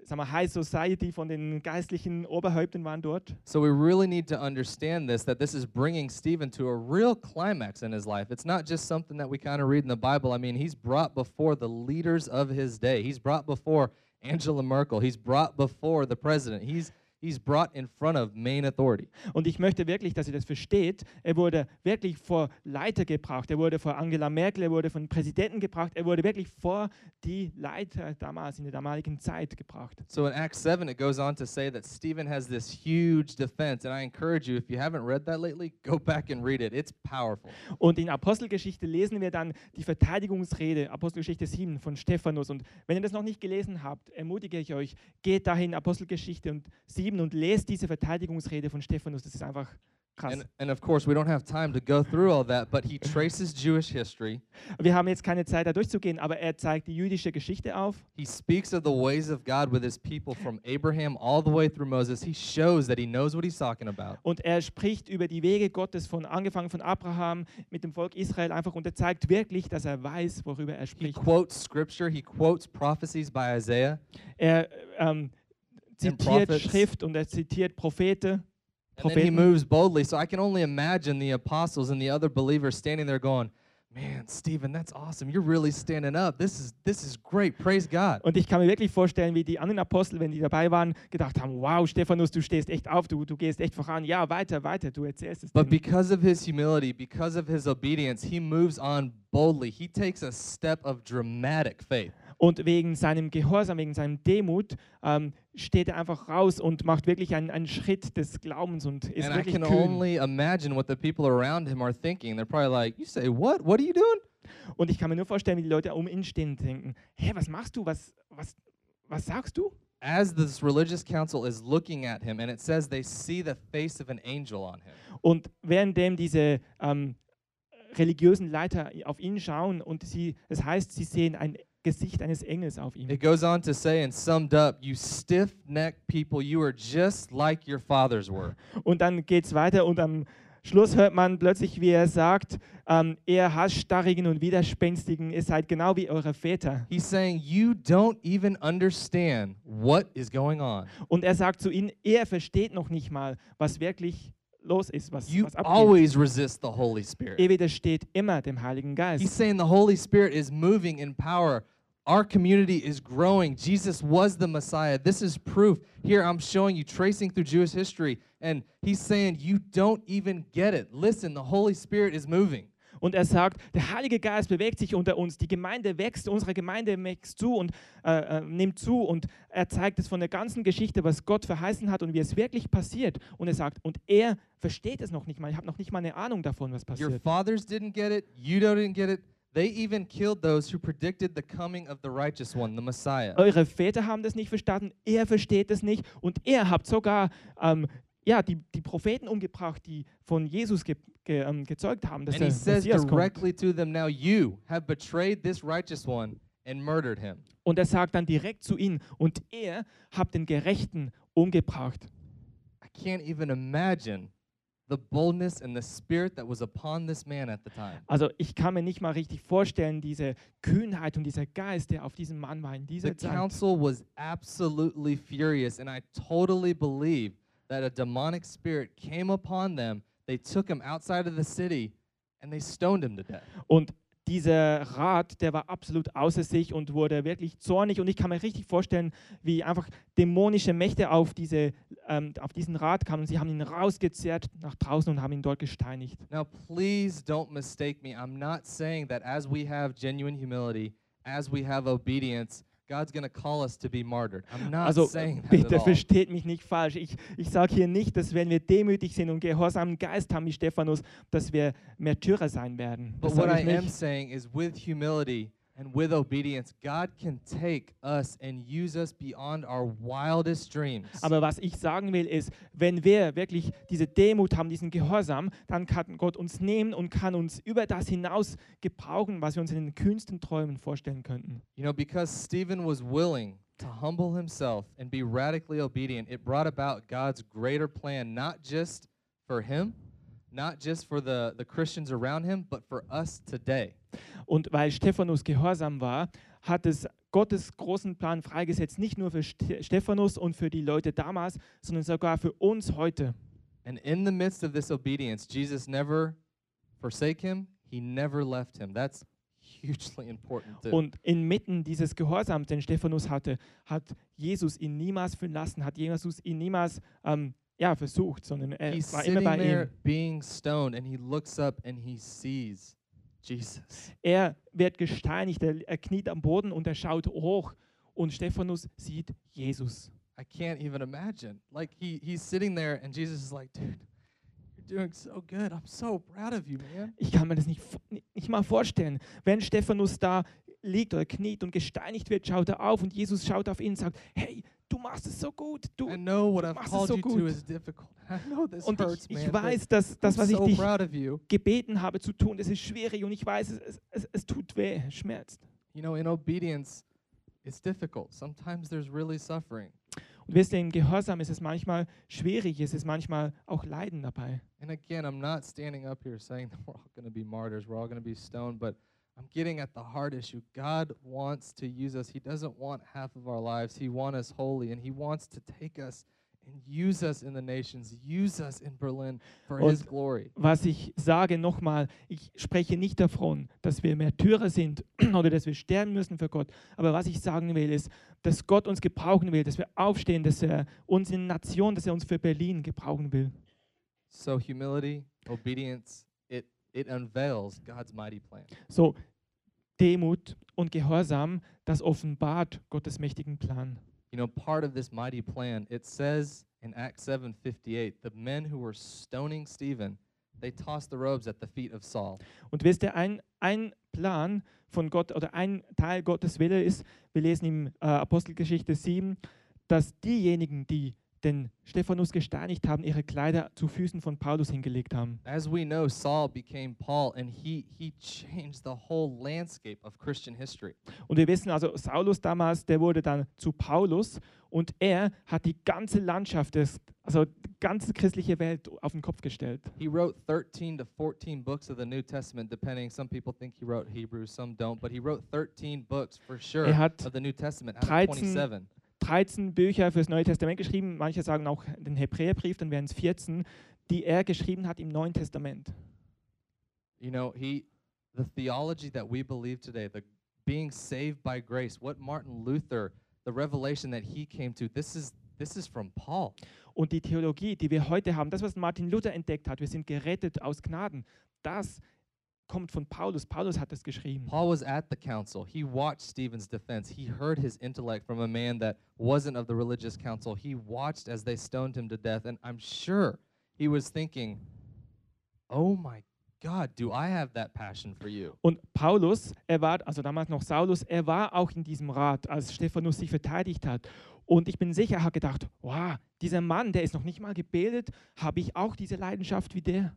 sagen wir, High Society von den geistlichen Oberhäuptern waren dort. So we really need to understand this, that this is bringing Stephen to a real climax in his life. It's not just something that we kind of read in the Bible. I mean, he's brought before the leaders of his day. He's brought before Angela Merkel. He's brought before the president. He's He's brought in front of main authority. Und ich möchte wirklich, dass ihr das versteht. Er wurde wirklich vor Leiter gebracht. Er wurde vor Angela Merkel, er wurde von Präsidenten gebracht. Er wurde wirklich vor die Leiter damals in der damaligen Zeit gebracht. So in Acts 7 it goes on to say that Stephen has this huge defense and I encourage you if you haven't read that lately, go back and read it. It's powerful. Und in Apostelgeschichte lesen wir dann die Verteidigungsrede, Apostelgeschichte 7 von Stephanus, und wenn ihr das noch nicht gelesen habt, ermutige ich euch, geht dahin Apostelgeschichte und 7 und lest diese Verteidigungsrede von Stephanus, das ist einfach krass. And of course we don't have time to go through all that, but he traces Jewish history. Wir haben jetzt keine Zeit da durchzugehen, aber er zeigt die jüdische Geschichte auf. He speaks of the ways of God with his people from Abraham all the way through Moses. He shows that he knows what he's talking about. Und er spricht über die Wege Gottes von angefangen von Abraham mit dem Volk Israel einfach, und er zeigt wirklich, dass er weiß, worüber er spricht. He quotes scripture, he quotes prophecies by Isaiah. Er zitiert Schrift und er zitiert Propheten. And then he moves boldly, so I can only imagine the apostles and the other believers standing there going, man, Stephen, that's awesome. You're really standing up. This is great. Praise God. Und ich kann mir wirklich vorstellen, wie die anderen Apostel, wenn die dabei waren, gedacht haben, wow, Stephanus, du stehst echt auf, du gehst echt voran. Ja, weiter, du erzählst es. But because of his humility, because of his obedience, he moves on boldly. He takes a step of dramatic faith. Und wegen seinem Gehorsam, wegen seinem Demut steht er einfach raus und macht wirklich einen Schritt des Glaubens und ist wirklich kühn. And I can only imagine what the people around him are thinking. They're probably like, you say what? What are you doing? Und ich kann mir nur vorstellen, wie die Leute um ihn stehen und denken, hey, was machst du? Was sagst du? As this religious council is looking at him and it says they see the face of an angel on him. Und währenddem diese religiösen Leiter auf ihn schauen und es heißt, sie sehen ein Gesicht eines Engels auf ihm. It goes on to say and summed up, you stiff-necked people, you are just like your fathers were. Und dann geht's weiter und am Schluss hört man plötzlich, wie er sagt, ihr Hassstarrigen und Widerspenstigen, ihr seid genau wie eure Väter. He's saying, you don't even understand what is going on. Und er sagt zu ihnen, er versteht noch nicht mal, was wirklich los ist, was abgeht. You always resist the Holy Spirit. Er widersteht immer dem Heiligen Geist. He's saying the Holy Spirit is moving in power. Our community is growing. Jesus was the Messiah. This is proof. Here I'm showing you, tracing through Jewish history. And he's saying, you don't even get it. Listen, the Holy Spirit is moving. Und er sagt, der Heilige Geist bewegt sich unter uns, die Gemeinde wächst, unsere Gemeinde wächst zu und nimmt zu, und er zeigt es von der ganzen Geschichte, was Gott verheißen hat und wie es wirklich passiert. Und er sagt, und er versteht es noch nicht mal, ich habe noch nicht mal eine Ahnung davon, was passiert. Your fathers didn't get it, you didn't get it. They even killed those who predicted the coming of the righteous one, the Messiah. Eure Väter haben das nicht verstanden, er versteht es nicht, und er hat sogar die Propheten umgebracht, die von Jesus gezeugt haben, dass er Messias kommt. Und er sagt dann direkt zu ihnen, und ihr habt den Gerechten umgebracht. I can't even imagine the boldness and the spirit that was upon this man at the time. Also ich kann mir nicht mal richtig vorstellen, diese Kühnheit und dieser Geist, der auf diesem Mann war in dieser Zeit. The council was absolutely furious and I totally believe that a demonic spirit came upon them. They took him outside of the city and they stoned him to death. Und dieser Rat, der war absolut außer sich und wurde wirklich zornig, und ich kann mir richtig vorstellen, wie einfach dämonische Mächte auf diesen Rat kamen und sie haben ihn rausgezerrt nach draußen und haben ihn dort gesteinigt. Now please don't mistake me. I'm not saying that as we have genuine humility, as we have obedience, God's going to call us to be martyred. I'm not saying that bitte at all. Versteht mich nicht falsch. Ich sage hier nicht, dass wenn wir demütig sind und gehorsamen Geist haben wie Stephanus, dass wir Märtyrer sein werden. But what I am saying is with humility and with obedience, God can take us and use us beyond our wildest dreams. Aber was ich sagen will ist, wenn wir wirklich diese Demut haben, diesen Gehorsam, dann kann Gott uns nehmen und kann uns über das hinaus gebrauchen, was wir uns in den kühnsten Träumen vorstellen könnten. You know, because Stephen was willing to humble himself and be radically obedient, it brought about God's greater plan, not just for him, not just for the Christians around him, but for us today. Und weil Stephanus gehorsam war, hat es Gottes großen Plan freigesetzt, nicht nur für Stephanus und für die Leute damals, sondern sogar für uns heute. And in the midst of this obedience, Jesus never forsake him, he never left him. That's Und inmitten dieses Gehorsams, den Stephanus hatte, hat Jesus ihn niemals verlassen, hat Jesus ihn niemals versucht, sondern er war immer bei ihm. Er wird gesteinigt, er kniet am Boden und er schaut hoch und Stephanus sieht Jesus. I can't even imagine. Like he's sitting there and Jesus is like, dude, you're doing so good. I'm so proud of you, man. Ich kann mir das nicht mal vorstellen. Wenn Stephanus da liegt oder kniet und gesteinigt wird, schaut er auf und Jesus schaut auf ihn und sagt, hey, du machst es so gut. Und ich weiß, dass das, was ich dich gebeten habe zu tun, das ist schwierig und ich weiß, es tut weh, es schmerzt. You know, in obedience, it's difficult. Sometimes there's really suffering. Und wisst ihr, im Gehorsam ist es manchmal schwierig, es ist manchmal auch Leiden dabei. And again, I'm not standing up here saying that we're all going to be martyrs, we're all going to be stoned, but I'm getting at the heart issue. God wants to use us. He doesn't want half of our lives. He wants us holy, and He wants to take us and use us in the nations, use us in Berlin for His glory. Was ich sage nochmal, ich spreche nicht davon, dass wir Märtyrer sind oder dass wir sterben müssen für Gott. Aber was ich sagen will, ist, dass Gott uns gebrauchen will, dass wir aufstehen, dass er uns in Nation, dass er uns für Berlin gebrauchen will. So humility, obedience, it unveils God's mighty plan. So Demut und Gehorsam, das offenbart Gottes mächtigen Plan. You know, part of this mighty plan, it says in Acts 7:58, the men who were stoning Stephen, they tossed the robes at the feet of Saul. Und wisst ihr, ein Plan von Gott oder ein Teil Gottes Wille ist, wir lesen im Apostelgeschichte 7, dass diejenigen, die den Stephanus gesteinigt haben, ihre Kleider zu Füßen von Paulus hingelegt haben. As we know, Saul became Paul and he changed the whole landscape of Christian history. Und wir wissen also, Saulus damals, der wurde dann zu Paulus und er hat die ganze Landschaft, die ganze christliche Welt auf den Kopf gestellt. He wrote 13 to 14 books of the New Testament, depending. Some people think he wrote Hebrews, some don't, but he wrote 13 books for sure of the New Testament out of 27. 13 Bücher fürs Neue Testament geschrieben, manche sagen auch den Hebräerbrief, dann wären es 14, die er geschrieben hat im Neuen Testament. You know, the theology that we believe today, the being saved by grace, what Martin Luther, the revelation that he came to, this is from Paul. Und die Theologie, die wir heute haben, das, was Martin Luther entdeckt hat, wir sind gerettet aus Gnaden, das kommt von Paulus. Paulus hat es geschrieben. Paul was at the council. He watched Stephen's defense. He heard his intellect from a man that wasn't of the religious council. He watched as they stoned him to death, and I'm sure he was thinking, "Oh my God, do I have that passion for you?" Und Paulus, er war also damals noch Saulus, er war auch in diesem Rat, als Stephanus sich verteidigt hat. Und ich bin sicher, er hat gedacht, wow, dieser Mann, der ist noch nicht mal gebildet, habe ich auch diese Leidenschaft wie der?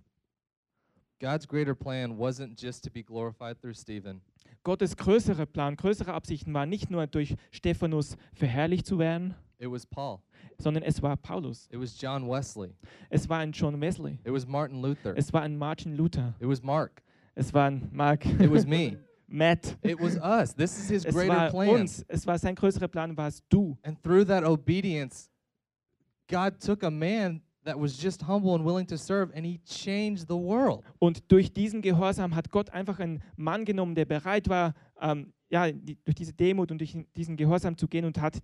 God's greater plan wasn't just to be glorified through Stephen. Gottes größerer Plan, größere Absichten waren nicht nur durch Stephanus verherrlicht zu werden. It was Paul. Sondern es war Paulus. It was John Wesley. Es war ein John Wesley. It was Martin Luther. Es war ein Martin Luther. It was Mark. Es war ein Mark. It was me. Matt. It was us. This is his greater plan. Es war uns. Es war sein größerer Plan, warst du. And through that obedience, God took a man that was just humble and willing to serve, and he changed the world. Und durch diesen Gehorsam hat Gott einfach einen Mann genommen, der bereit war, durch diese Demut und durch diesen Gehorsam zu gehen und hat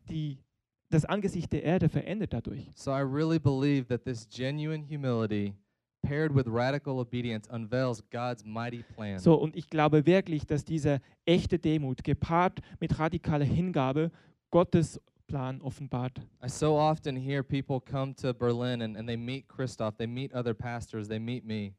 das Angesicht der Erde verändert dadurch. So I really believe that this genuine humility paired with radical obedience unveils God's mighty plan. So, und ich glaube wirklich, dass diese echte Demut gepaart mit radikaler Hingabe Gottes Plan offenbart. I so often hear people come to Berlin and they meet Christoph, they meet other pastors, they meet me.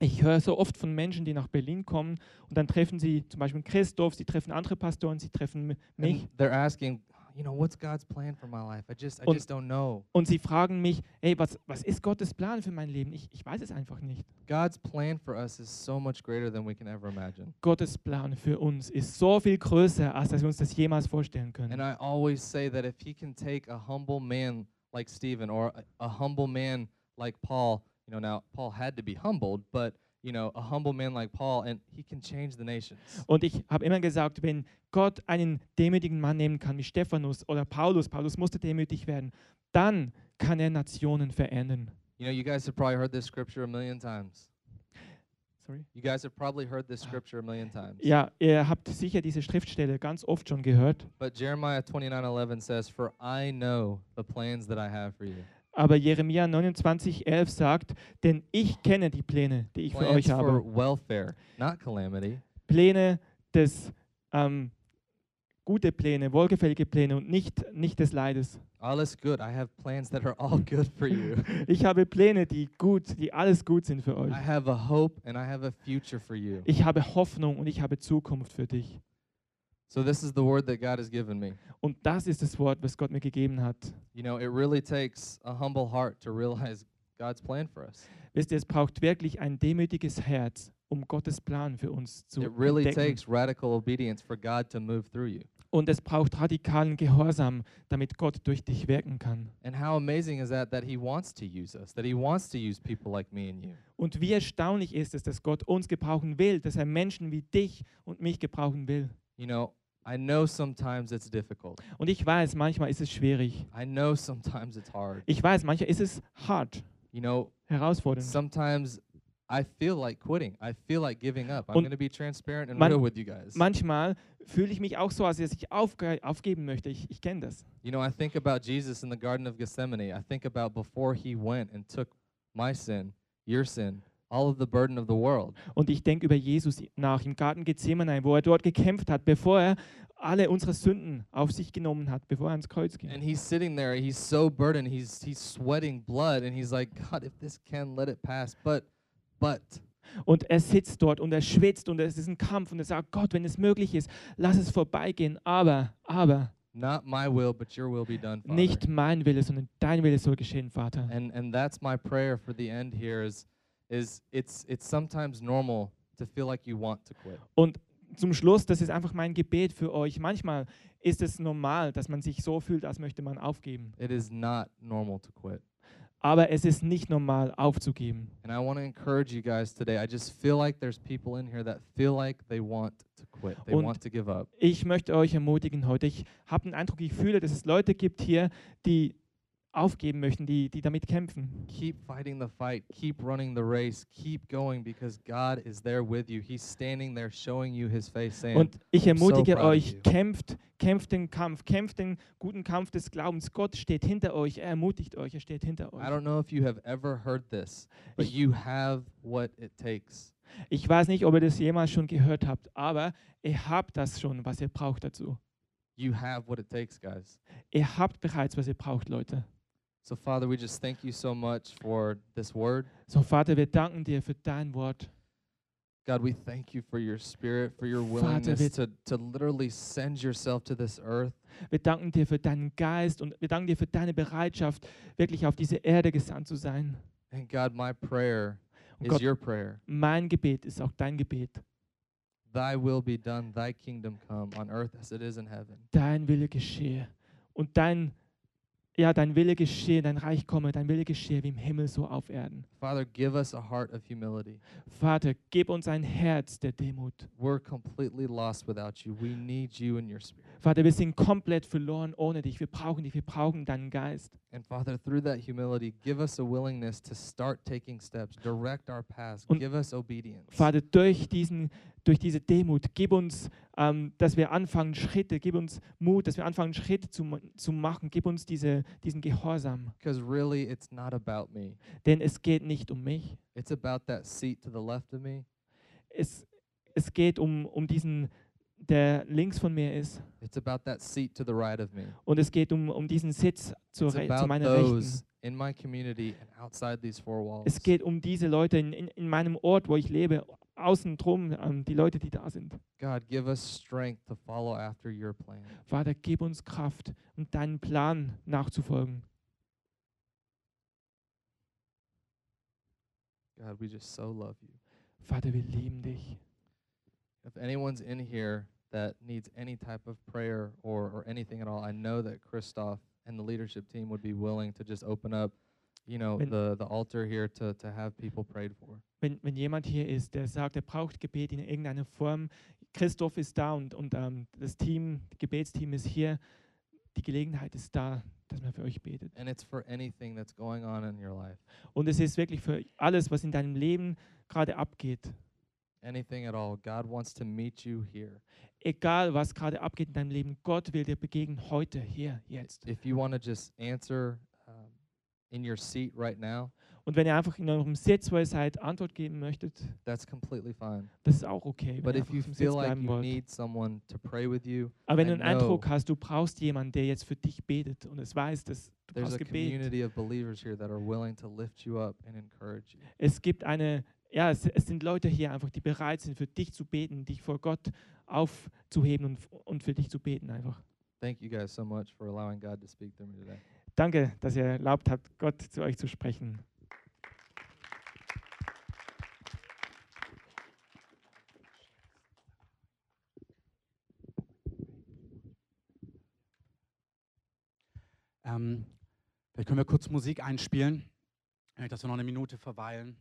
Ich höre so oft von Menschen, die nach Berlin kommen und dann treffen sie zum Beispiel Christoph, sie treffen andere Pastoren, sie treffen mich. And they're asking, you know, what's God's plan for my life? I just don't know. Und sie fragen mich, hey, was ist Gottes Plan für mein Leben? Ich weiß es einfach nicht. God's plan for us is so much greater than we can ever imagine. Gottes Plan für uns ist so viel größer, als dass wir uns das jemals vorstellen können. And I always say that if he can take a humble man like Stephen or a humble man like Paul, you know, now Paul had to be humbled, but you know, a humble man like Paul, and he can change the nations. Und ich habe immer gesagt, wenn Gott einen demütigen Mann nehmen kann, wie Stephanus oder Paulus musste demütig werden, dann kann er Nationen verändern. You know, you guys have probably heard this scripture a million times. sorry. You guys have probably heard this scripture a million times. Ja, ihr habt sicher diese Schriftstelle ganz oft schon gehört. But Jeremiah 29:11 says, "For I know the plans that I have for you." Aber Jeremia 29:11 sagt, denn ich kenne die Pläne, die ich für euch habe. Welfare, not calamity. Pläne des gute Pläne, wohlgefällige Pläne und nicht des Leides. Alles gut. I have plans that are all good for you. Ich habe Pläne, die alles gut sind für euch. I have a hope and I have a future for you. Ich habe Hoffnung und ich habe Zukunft für dich. So this is the word that God has given me. Und das ist das Wort, was Gott mir gegeben hat. You know, it really takes a humble heart to realize God's plan for us. Wisst ihr, es braucht wirklich ein demütiges Herz, um Gottes Plan für uns zu entdecken. It really takes radical obedience for God to move through you. Und es braucht radikalen Gehorsam, damit Gott durch dich wirken kann. And how amazing is that he wants to use us, that he wants to use people like me and you. Und wie erstaunlich ist es, dass Gott uns gebrauchen will, dass er Menschen wie dich und mich gebrauchen will. You know, I know sometimes it's difficult. Und ich weiß, manchmal ist es schwierig. I know sometimes it's hard. Ich weiß, manchmal ist es hart. You know, herausfordernd. Sometimes I feel like quitting. I feel like giving up. I'm going to be transparent and real with you guys. Manchmal fühle ich mich auch so, als dass ich aufgeben möchte. Ich kenne das. You know, I think about Jesus in the Garden of Gethsemane. I think about before he went and took my sin, your sin. All of the burden of the world. Und ich denke über Jesus nach im Garten Gethsemane, wo er dort gekämpft hat, bevor er alle unsere Sünden auf sich genommen hat, bevor er ans Kreuz ging. And he's sitting there, he's so burdened, he's sweating blood and he's like, God, if this can, let it pass, but. Und er sitzt dort und er schwitzt und es ist ein Kampf und er sagt, Gott, wenn es möglich ist, lass es vorbeigehen, aber. Not my will, but your will be done, Father. Nicht mein Wille, sondern dein Wille soll geschehen, Vater. And that's my prayer for the end here is it's sometimes normal to feel like you want to quit. Und zum Schluss, das ist einfach mein Gebet für euch. Manchmal ist es normal, dass man sich so fühlt, als möchte man aufgeben. It is not normal to quit. Aber es ist nicht normal aufzugeben. And I want to encourage you guys today. I just feel like there's people in here that feel like they want to quit. They want to give up. Ich möchte euch ermutigen heute. Ich habe den Eindruck, ich fühle, dass es Leute gibt hier, die aufgeben möchten, die damit kämpfen. Keep fighting the fight, keep running the race, keep going because God is there with you. He's standing there showing you his face saying. Und ich ermutige euch, kämpft den Kampf, kämpft den guten Kampf des Glaubens. Gott steht hinter euch, er ermutigt euch, er steht hinter euch. I don't know if you have ever heard this, but you have what it takes. Ich weiß nicht, ob ihr das jemals schon gehört habt, aber ihr habt das schon, was ihr braucht dazu. You have what it takes, guys. Ihr habt bereits, was ihr braucht, Leute. So, Father, we just thank you so much for this word. So, Vater, wir danken dir für dein Wort. God, we thank you for your spirit, for your willingness to literally send yourself to this earth. Wir danken dir für deinen Geist und wir danken dir für deine Bereitschaft, wirklich auf diese Erde gesandt zu sein. And God, my prayer is your prayer. Mein Gebet ist auch dein Gebet. Thy will be done, thy kingdom come on earth as it is in heaven. Dein Wille geschehe und dein Wille geschehe, dein Reich komme, dein Wille geschehe wie im Himmel so auf Erden. Father, give us a heart of humility. Vater, gib uns ein Herz der Demut. We're completely lost without you. We need you and your spirit. Vater, wir sind komplett verloren ohne dich. Wir brauchen dich, wir brauchen deinen Geist. And Father, through that humility, give us a willingness to start taking steps, direct our paths, give us obedience. Vater, durch diese Demut, gib uns, dass wir anfangen, Schritte, gib uns Mut, dass wir anfangen, Schritte zu machen, gib uns diesen Gehorsam. Really, it's not about me. Denn es geht nicht um mich. It's about that seat to the left of me. Es geht um diesen, der links von mir ist. It's about that seat to the right of me. Und es geht um diesen Sitz zu meiner Rechten. In my community and outside these four walls. Es geht um diese Leute in meinem Ort, wo ich lebe. Außen drum, die Leute, die da sind. God, give us strength to follow after your plan. Vater, gib uns Kraft, um deinen Plan nachzufolgen. God, we just so love you. Vater, wir lieben dich. If anyone's in here that needs any type of prayer or anything at all, I know that Christoph and the leadership team would be willing to just open up, you know, the altar here to have people prayed for. Wenn jemand hier ist, der sagt, er braucht Gebet in irgendeiner Form, Christoph ist da und das Team, das Gebetsteam ist hier, die Gelegenheit ist da, dass man für euch betet. And it's for anything that's going on in your life. Und es ist wirklich für alles, was in deinem Leben gerade abgeht. Anything at all, God wants to meet you here. Egal was gerade abgeht in deinem Leben, Gott will dir begegnen heute, hier, jetzt. If you want to just answer in your seat right now. Und wenn ihr einfach in eurem Sitz, wo ihr seid, Antwort geben möchtet, that's completely fine. Das ist auch okay. But if you feel like you need someone to pray with you, aber wenn du einen Eindruck hast, du brauchst jemanden, der jetzt für dich betet und es weiß, dass du brauchst Gebet. Es gibt eine, ja, es sind Leute hier einfach, die bereit sind, für dich zu beten, dich vor Gott aufzuheben und für dich zu beten einfach. Thank you guys so much for allowing God to speak through me today. Danke, dass ihr erlaubt habt, Gott zu euch zu sprechen. Vielleicht können wir kurz Musik einspielen, dass wir noch eine Minute verweilen.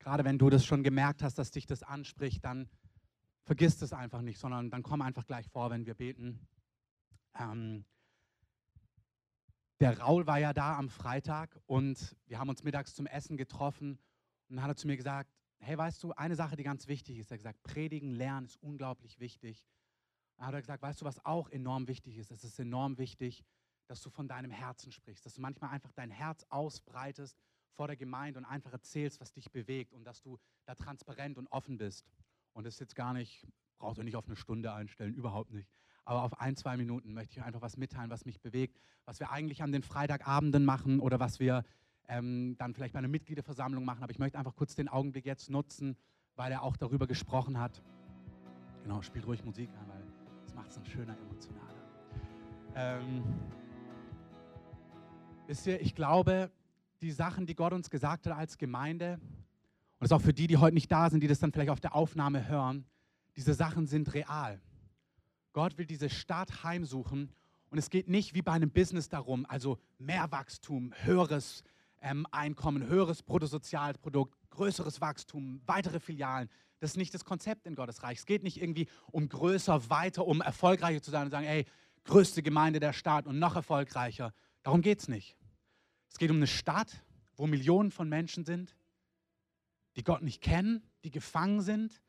Gerade wenn du das schon gemerkt hast, dass dich das anspricht, dann vergiss das einfach nicht, sondern dann komm einfach gleich vor, wenn wir beten. Der Raul war ja da am Freitag und wir haben uns mittags zum Essen getroffen und dann hat er zu mir gesagt, hey, weißt du, eine Sache, die ganz wichtig ist, er hat gesagt, predigen, lernen ist unglaublich wichtig. Dann hat er gesagt, weißt du, was auch enorm wichtig ist? Es ist enorm wichtig, dass du von deinem Herzen sprichst, dass du manchmal einfach dein Herz ausbreitest vor der Gemeinde und einfach erzählst, was dich bewegt und dass du da transparent und offen bist. Und das ist jetzt gar nicht, brauchst du nicht auf eine Stunde einstellen, überhaupt nicht. Aber auf 1-2 Minuten möchte ich einfach was mitteilen, was mich bewegt, was wir eigentlich an den Freitagabenden machen oder was wir dann vielleicht bei einer Mitgliederversammlung machen. Aber ich möchte einfach kurz den Augenblick jetzt nutzen, weil er auch darüber gesprochen hat. Genau, spielt ruhig Musik an, weil das macht es dann schöner, emotionaler. Wisst ihr, ich glaube, die Sachen, die Gott uns gesagt hat als Gemeinde, und das ist auch für die, die heute nicht da sind, die das dann vielleicht auf der Aufnahme hören, diese Sachen sind real. Gott will diese Stadt heimsuchen und es geht nicht wie bei einem Business darum, also mehr Wachstum, höheres Einkommen, höheres Bruttosozialprodukt, größeres Wachstum, weitere Filialen. Das ist nicht das Konzept in Gottes Reich. Es geht nicht irgendwie um größer, weiter, um erfolgreicher zu sein und sagen, ey, größte Gemeinde der Stadt und noch erfolgreicher. Darum geht es nicht. Es geht um eine Stadt, wo Millionen von Menschen sind, die Gott nicht kennen, die gefangen sind,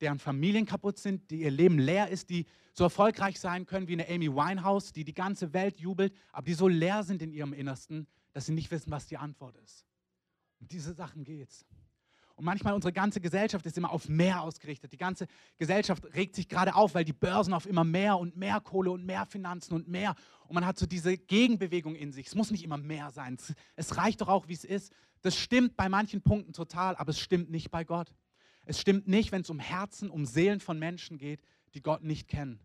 deren Familien kaputt sind, die ihr Leben leer ist, die so erfolgreich sein können wie eine Amy Winehouse, die die ganze Welt jubelt, aber die so leer sind in ihrem Innersten, dass sie nicht wissen, was die Antwort ist. Um diese Sachen geht's. Und manchmal unsere ganze Gesellschaft ist immer auf mehr ausgerichtet. Die ganze Gesellschaft regt sich gerade auf, weil die Börsen auf immer mehr und mehr Kohle und mehr Finanzen und mehr. Und man hat so diese Gegenbewegung in sich. Es muss nicht immer mehr sein. Es reicht doch auch, wie es ist. Das stimmt bei manchen Punkten total, aber es stimmt nicht bei Gott. Es stimmt nicht, wenn es um Herzen, um Seelen von Menschen geht, die Gott nicht kennen.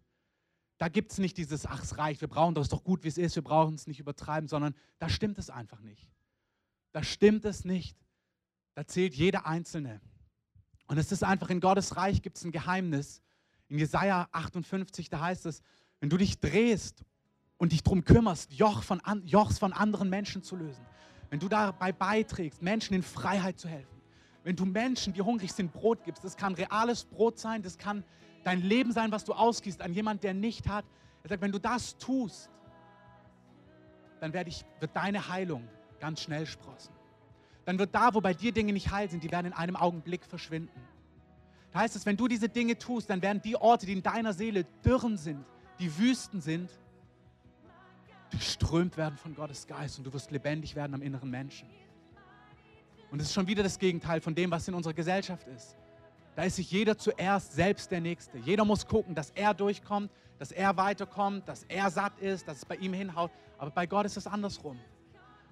Da gibt es nicht dieses, ach, es reicht, wir brauchen das, ist doch gut, wie es ist, wir brauchen es nicht übertreiben, sondern da stimmt es einfach nicht. Da stimmt es nicht. Da zählt jeder Einzelne. Und es ist einfach, in Gottes Reich gibt es ein Geheimnis. In Jesaja 58, da heißt es, wenn du dich drehst und dich darum kümmerst, Jochs von anderen Menschen zu lösen, wenn du dabei beiträgst, Menschen in Freiheit zu helfen, wenn du Menschen, die hungrig sind, Brot gibst, das kann reales Brot sein, das kann dein Leben sein, was du ausgießt an jemanden, der nicht hat. Er sagt, wenn du das tust, dann wird deine Heilung ganz schnell sprossen. Dann wird da, wo bei dir Dinge nicht heil sind, die werden in einem Augenblick verschwinden. Da heißt es, wenn du diese Dinge tust, dann werden die Orte, die in deiner Seele Dürren sind, die Wüsten sind, durchströmt werden von Gottes Geist und du wirst lebendig werden am inneren Menschen. Und es ist schon wieder das Gegenteil von dem, was in unserer Gesellschaft ist. Da ist sich jeder zuerst selbst der Nächste. Jeder muss gucken, dass er durchkommt, dass er weiterkommt, dass er satt ist, dass es bei ihm hinhaut. Aber bei Gott ist es andersrum.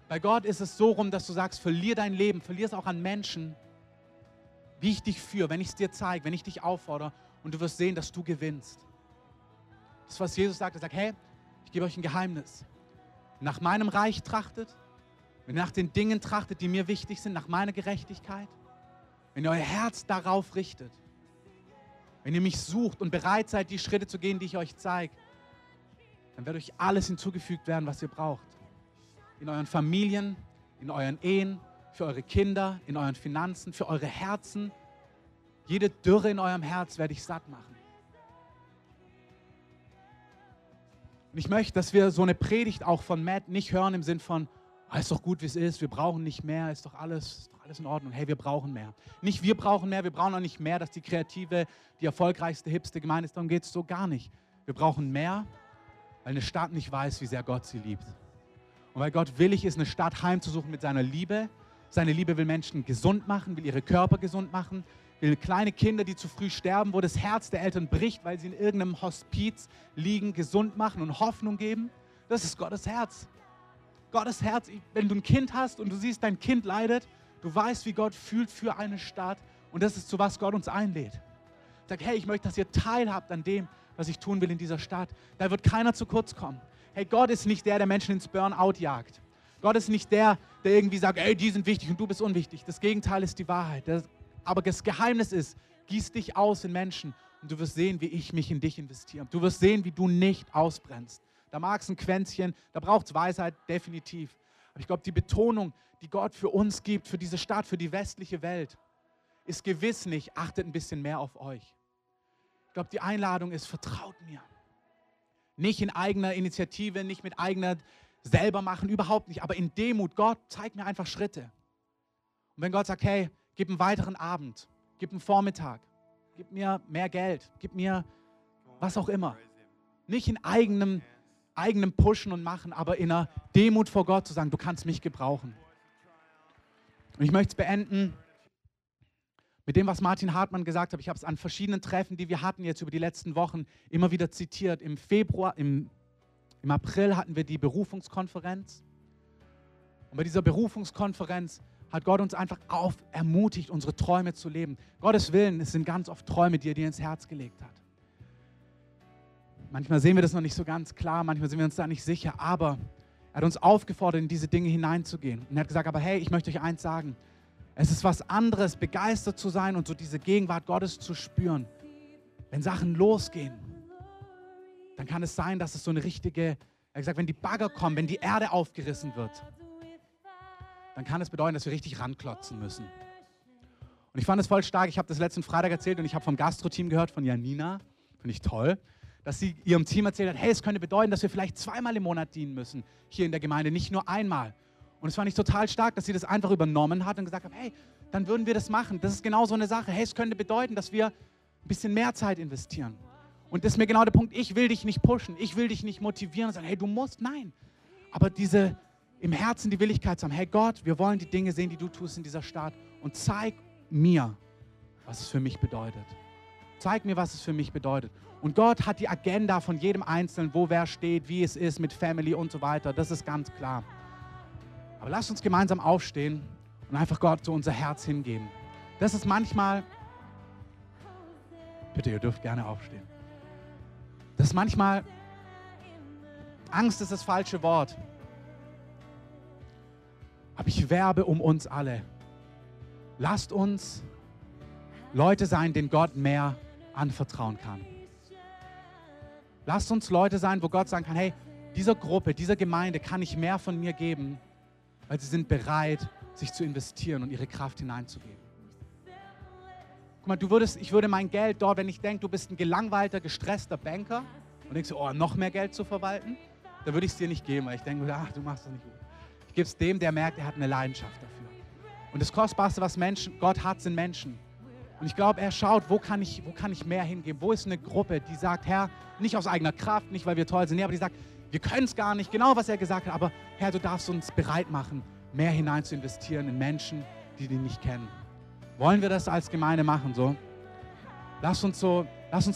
Bei Gott ist es so rum, dass du sagst, verlier dein Leben, verlier es auch an Menschen, wie ich dich führe, wenn ich es dir zeige, wenn ich dich auffordere und du wirst sehen, dass du gewinnst. Das ist, was Jesus sagt. Er sagt, hey, ich gebe euch ein Geheimnis. Nach meinem Reich trachtet, wenn ihr nach den Dingen trachtet, die mir wichtig sind, nach meiner Gerechtigkeit, wenn ihr euer Herz darauf richtet, wenn ihr mich sucht und bereit seid, die Schritte zu gehen, die ich euch zeige, dann wird euch alles hinzugefügt werden, was ihr braucht. In euren Familien, in euren Ehen, für eure Kinder, in euren Finanzen, für eure Herzen. Jede Dürre in eurem Herz werde ich satt machen. Und ich möchte, dass wir so eine Predigt auch von Matt nicht hören im Sinn von, Ist doch gut, wie es ist, wir brauchen nicht mehr, ist doch alles in Ordnung. Hey, wir brauchen mehr. Nicht wir brauchen mehr, wir brauchen auch nicht mehr, dass die kreative, die erfolgreichste, hipste Gemeinde ist, darum geht es so gar nicht. Wir brauchen mehr, weil eine Stadt nicht weiß, wie sehr Gott sie liebt. Und weil Gott willig ist, eine Stadt heimzusuchen mit seiner Liebe. Seine Liebe will Menschen gesund machen, will ihre Körper gesund machen, will kleine Kinder, die zu früh sterben, wo das Herz der Eltern bricht, weil sie in irgendeinem Hospiz liegen, gesund machen und Hoffnung geben. Das ist Gottes Herz. Gottes Herz, wenn du ein Kind hast und du siehst, dein Kind leidet, du weißt, wie Gott fühlt für eine Stadt. Und das ist, zu was Gott uns einlädt. Sag, hey, ich möchte, dass ihr teilhabt an dem, was ich tun will in dieser Stadt. Da wird keiner zu kurz kommen. Hey, Gott ist nicht der, der Menschen ins Burnout jagt. Gott ist nicht der, der irgendwie sagt, ey, die sind wichtig und du bist unwichtig. Das Gegenteil ist die Wahrheit. Aber das Geheimnis ist, gieß dich aus in Menschen und du wirst sehen, wie ich mich in dich investiere. Du wirst sehen, wie du nicht ausbrennst. Da mag es ein Quäntchen, da braucht es Weisheit, definitiv. Aber ich glaube, die Betonung, die Gott für uns gibt, für diese Stadt, für die westliche Welt, ist gewiss nicht, achtet ein bisschen mehr auf euch. Ich glaube, die Einladung ist, vertraut mir. Nicht in eigener Initiative, nicht mit eigener selber machen, überhaupt nicht, aber in Demut. Gott, zeig mir einfach Schritte. Und wenn Gott sagt, hey, gib einen weiteren Abend, gib einen Vormittag, gib mir mehr Geld, gib mir was auch immer. Nicht in eigenem Pushen und Machen, aber in einer Demut vor Gott zu sagen, du kannst mich gebrauchen. Und ich möchte es beenden mit dem, was Martin Hartmann gesagt hat. Ich habe es an verschiedenen Treffen, die wir hatten jetzt über die letzten Wochen, immer wieder zitiert. Im April hatten wir die Berufungskonferenz. Und bei dieser Berufungskonferenz hat Gott uns einfach ermutigt, unsere Träume zu leben. Gottes Willen, es sind ganz oft Träume, die er dir ins Herz gelegt hat. Manchmal sehen wir das noch nicht so ganz klar, manchmal sind wir uns da nicht sicher, aber er hat uns aufgefordert, in diese Dinge hineinzugehen. Und er hat gesagt, aber hey, ich möchte euch eins sagen, es ist was anderes, begeistert zu sein und so diese Gegenwart Gottes zu spüren. Wenn Sachen losgehen, dann kann es sein, dass es so eine richtige, er hat gesagt, wenn die Bagger kommen, wenn die Erde aufgerissen wird, dann kann es bedeuten, dass wir richtig ranklotzen müssen. Und ich fand es voll stark, ich habe das letzten Freitag erzählt und ich habe vom Gastro-Team gehört, von Janina, finde ich toll, dass sie ihrem Team erzählt hat, hey, es könnte bedeuten, dass wir vielleicht zweimal im Monat dienen müssen, hier in der Gemeinde, nicht nur einmal. Und es fand ich total stark, dass sie das einfach übernommen hat und gesagt hat, hey, dann würden wir das machen. Das ist genau so eine Sache. Hey, es könnte bedeuten, dass wir ein bisschen mehr Zeit investieren. Und das ist mir genau der Punkt, ich will dich nicht pushen, ich will dich nicht motivieren und sagen, hey, du musst, nein. Aber diese im Herzen die Willigkeit zu haben, hey Gott, wir wollen die Dinge sehen, die du tust in dieser Stadt und zeig mir, was es für mich bedeutet. Zeig mir, was es für mich bedeutet. Und Gott hat die Agenda von jedem Einzelnen, wo wer steht, wie es ist, mit Family und so weiter. Das ist ganz klar. Aber lasst uns gemeinsam aufstehen und einfach Gott so unser Herz hingeben. Das ist manchmal, bitte, ihr dürft gerne aufstehen. Das ist manchmal, Angst ist das falsche Wort. Aber ich werbe um uns alle. Lasst uns Leute sein, denen Gott mehr anvertrauen kann. Lasst uns Leute sein, wo Gott sagen kann, hey, dieser Gruppe, dieser Gemeinde kann ich mehr von mir geben, weil sie sind bereit, sich zu investieren und ihre Kraft hineinzugeben. Guck mal, ich würde mein Geld dort, wenn ich denke, du bist ein gelangweilter, gestresster Banker und denkst, oh, noch mehr Geld zu verwalten, dann würde ich es dir nicht geben, weil ich denke, ach, du machst das nicht gut. Ich gebe es dem, der merkt, er hat eine Leidenschaft dafür. Und das Kostbarste, was Gott hat, sind Menschen. Und ich glaube, er schaut, wo kann ich mehr hingeben? Wo ist eine Gruppe, die sagt, Herr, nicht aus eigener Kraft, nicht weil wir toll sind, nee, aber die sagt, wir können es gar nicht, genau was er gesagt hat, aber Herr, du darfst uns bereit machen, mehr hinein zu investieren in Menschen, die dich nicht kennen. Wollen wir das als Gemeinde machen so? Lass uns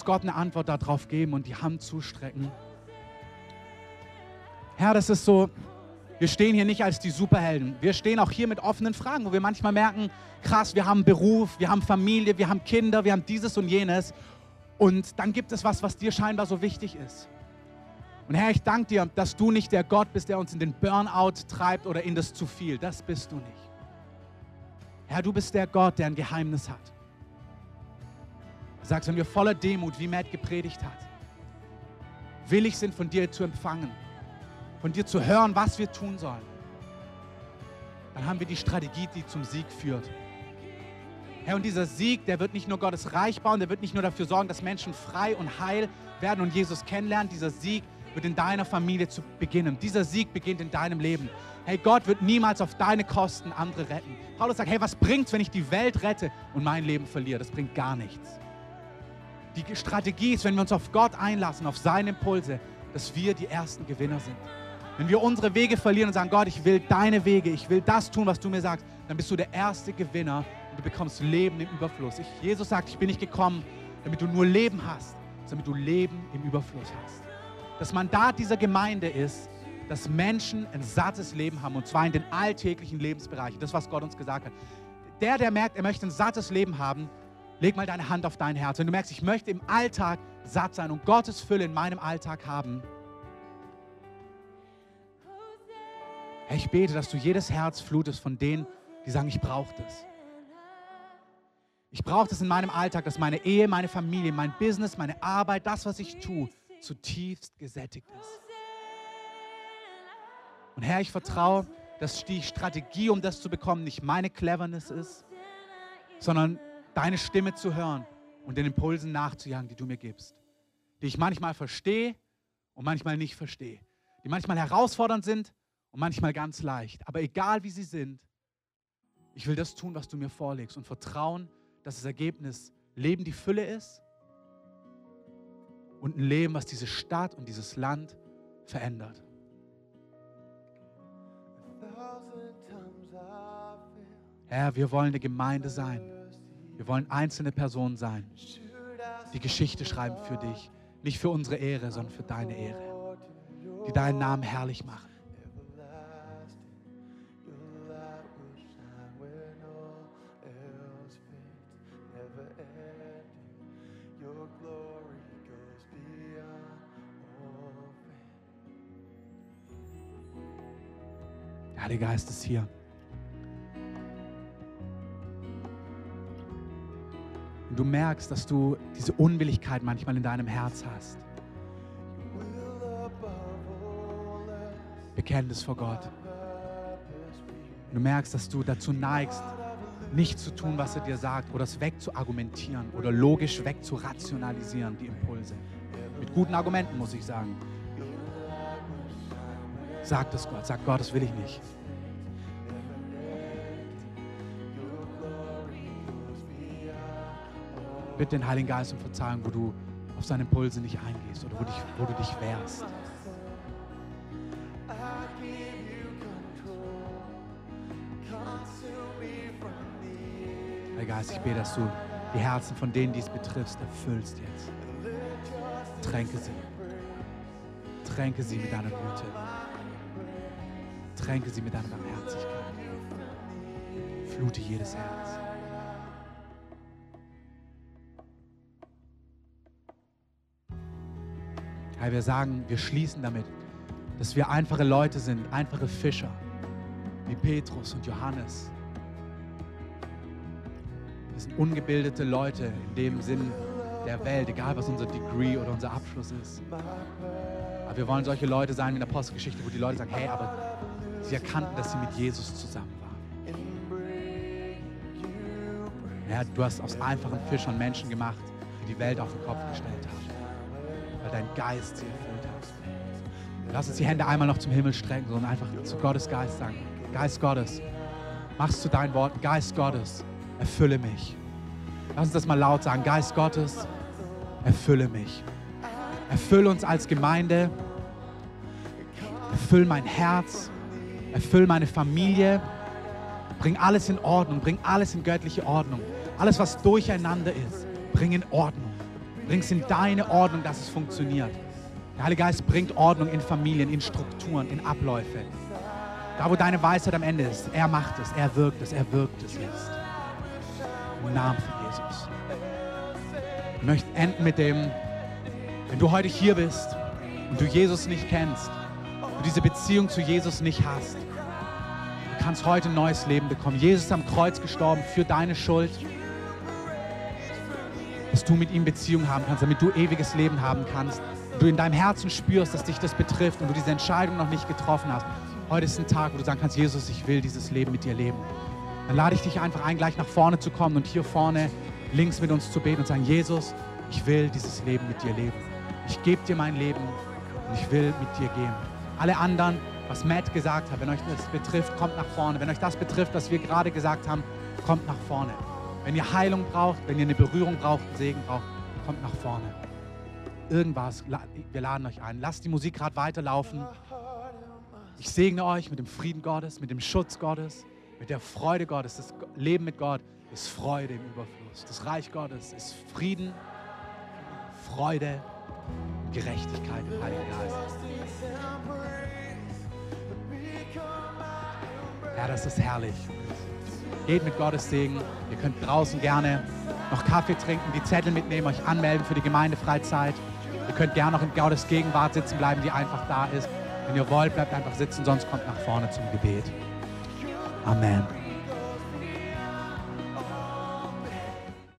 Gott eine Antwort darauf geben und die Hand zustrecken. Herr, das ist so, wir stehen hier nicht als die Superhelden. Wir stehen auch hier mit offenen Fragen, wo wir manchmal merken, krass, wir haben einen Beruf, wir haben Familie, wir haben Kinder, wir haben dieses und jenes. Und dann gibt es was, was dir scheinbar so wichtig ist. Und Herr, ich danke dir, dass du nicht der Gott bist, der uns in den Burnout treibt oder in das zu viel. Das bist du nicht. Herr, du bist der Gott, der ein Geheimnis hat. Du sagst, wenn wir voller Demut, wie Matt gepredigt hat, willig sind, von dir zu empfangen, von dir zu hören, was wir tun sollen, dann haben wir die Strategie, die zum Sieg führt. Herr, und dieser Sieg, der wird nicht nur Gottes Reich bauen, der wird nicht nur dafür sorgen, dass Menschen frei und heil werden und Jesus kennenlernen. Dieser Sieg wird in deiner Familie zu beginnen. Dieser Sieg beginnt in deinem Leben. Hey, Gott wird niemals auf deine Kosten andere retten. Paulus sagt, hey, was bringt's, wenn ich die Welt rette und mein Leben verliere? Das bringt gar nichts. Die Strategie ist, wenn wir uns auf Gott einlassen, auf seine Impulse, dass wir die ersten Gewinner sind. Wenn wir unsere Wege verlieren und sagen, Gott, ich will deine Wege, ich will das tun, was du mir sagst, dann bist du der erste Gewinner und du bekommst Leben im Überfluss. Jesus sagt, ich bin nicht gekommen, damit du nur Leben hast, sondern damit du Leben im Überfluss hast. Das Mandat dieser Gemeinde ist, dass Menschen ein sattes Leben haben, und zwar in den alltäglichen Lebensbereichen. Das, was Gott uns gesagt hat. Der merkt, er möchte ein sattes Leben haben, leg mal deine Hand auf dein Herz. Wenn du merkst, ich möchte im Alltag satt sein und Gottes Fülle in meinem Alltag haben, ich bete, dass du jedes Herz flutest von denen, die sagen, ich brauche das. Ich brauche das in meinem Alltag, dass meine Ehe, meine Familie, mein Business, meine Arbeit, das, was ich tue, zutiefst gesättigt ist. Und Herr, ich vertraue, dass die Strategie, um das zu bekommen, nicht meine Cleverness ist, sondern deine Stimme zu hören und den Impulsen nachzujagen, die du mir gibst, die ich manchmal verstehe und manchmal nicht verstehe, die manchmal herausfordernd sind und manchmal ganz leicht. Aber egal, wie sie sind, ich will das tun, was du mir vorlegst, und vertrauen, dass das Ergebnis Leben die Fülle ist und ein Leben, was diese Stadt und dieses Land verändert. Herr, wir wollen eine Gemeinde sein. Wir wollen einzelne Personen sein, die Geschichte schreiben für dich. Nicht für unsere Ehre, sondern für deine Ehre, die deinen Namen herrlich machen. Der Heilige Geist ist hier. Und du merkst, dass du diese Unwilligkeit manchmal in deinem Herz hast. Bekenn es vor Gott. Und du merkst, dass du dazu neigst, nicht zu tun, was er dir sagt, oder es wegzuargumentieren oder logisch wegzurationalisieren, die Impulse. Mit guten Argumenten, muss ich sagen. Sagt es Gott. Sagt Gott, das will ich nicht. Bitte den Heiligen Geist um Verzeihung, wo du auf seine Impulse nicht eingehst oder wo du dich wehrst. Heiliger Geist, ich bete, dass du die Herzen von denen, die es betrifft, erfüllst jetzt. Tränke sie. Tränke sie mit deiner Güte. Tränke sie mit deiner Barmherzigkeit. Flute jedes Herz. Herr, wir sagen, wir schließen damit, dass wir einfache Leute sind, einfache Fischer, wie Petrus und Johannes. Wir sind ungebildete Leute in dem Sinn der Welt, egal was unser Degree oder unser Abschluss ist. Aber wir wollen solche Leute sein wie in der Apostelgeschichte, wo die Leute sagen, hey, aber sie erkannten, dass sie mit Jesus zusammen waren. Herr, du hast aus einfachen Fischern Menschen gemacht, die die Welt auf den Kopf gestellt haben, weil dein Geist sie erfüllt hat. Lass uns die Hände einmal noch zum Himmel strecken, sondern einfach zu Gottes Geist sagen, Geist Gottes, machst zu deinen Worten, Geist Gottes, erfülle mich. Lass uns das mal laut sagen, Geist Gottes, erfülle mich. Erfüll uns als Gemeinde, erfüll mein Herz, erfüll meine Familie, bring alles in Ordnung, bring alles in göttliche Ordnung. Alles, was durcheinander ist, bring in Ordnung. Bring es in deine Ordnung, dass es funktioniert. Der Heilige Geist bringt Ordnung in Familien, in Strukturen, in Abläufe. Da, wo deine Weisheit am Ende ist, er macht es, er wirkt es, jetzt. Im Namen von Jesus. Ich möchte enden mit dem, wenn du heute hier bist und du Jesus nicht kennst, du diese Beziehung zu Jesus nicht hast, du kannst heute ein neues Leben bekommen. Jesus ist am Kreuz gestorben für deine Schuld, dass du mit ihm Beziehung haben kannst, damit du ewiges Leben haben kannst. Und du in deinem Herzen spürst, dass dich das betrifft und du diese Entscheidung noch nicht getroffen hast. Heute ist ein Tag, wo du sagen kannst, Jesus, ich will dieses Leben mit dir leben. Dann lade ich dich einfach ein, gleich nach vorne zu kommen und hier vorne links mit uns zu beten und sagen, Jesus, ich will dieses Leben mit dir leben. Ich gebe dir mein Leben. Und ich will mit dir gehen. Alle anderen, was Matt gesagt hat, wenn euch das betrifft, kommt nach vorne. Wenn euch das betrifft, was wir gerade gesagt haben, kommt nach vorne. Wenn ihr Heilung braucht, wenn ihr eine Berührung braucht, einen Segen braucht, kommt nach vorne. Irgendwas, wir laden euch ein. Lasst die Musik gerade weiterlaufen. Ich segne euch mit dem Frieden Gottes, mit dem Schutz Gottes, mit der Freude Gottes. Das Leben mit Gott ist Freude im Überfluss. Das Reich Gottes ist Frieden, Freude und Gerechtigkeit im Heiligen Geist. Ja, das ist herrlich. Geht mit Gottes Segen. Ihr könnt draußen gerne noch Kaffee trinken, die Zettel mitnehmen, euch anmelden für die Gemeindefreizeit. Ihr könnt gerne noch in Gottes Gegenwart sitzen bleiben, die einfach da ist. Wenn ihr wollt, bleibt einfach sitzen, sonst kommt nach vorne zum Gebet. Amen.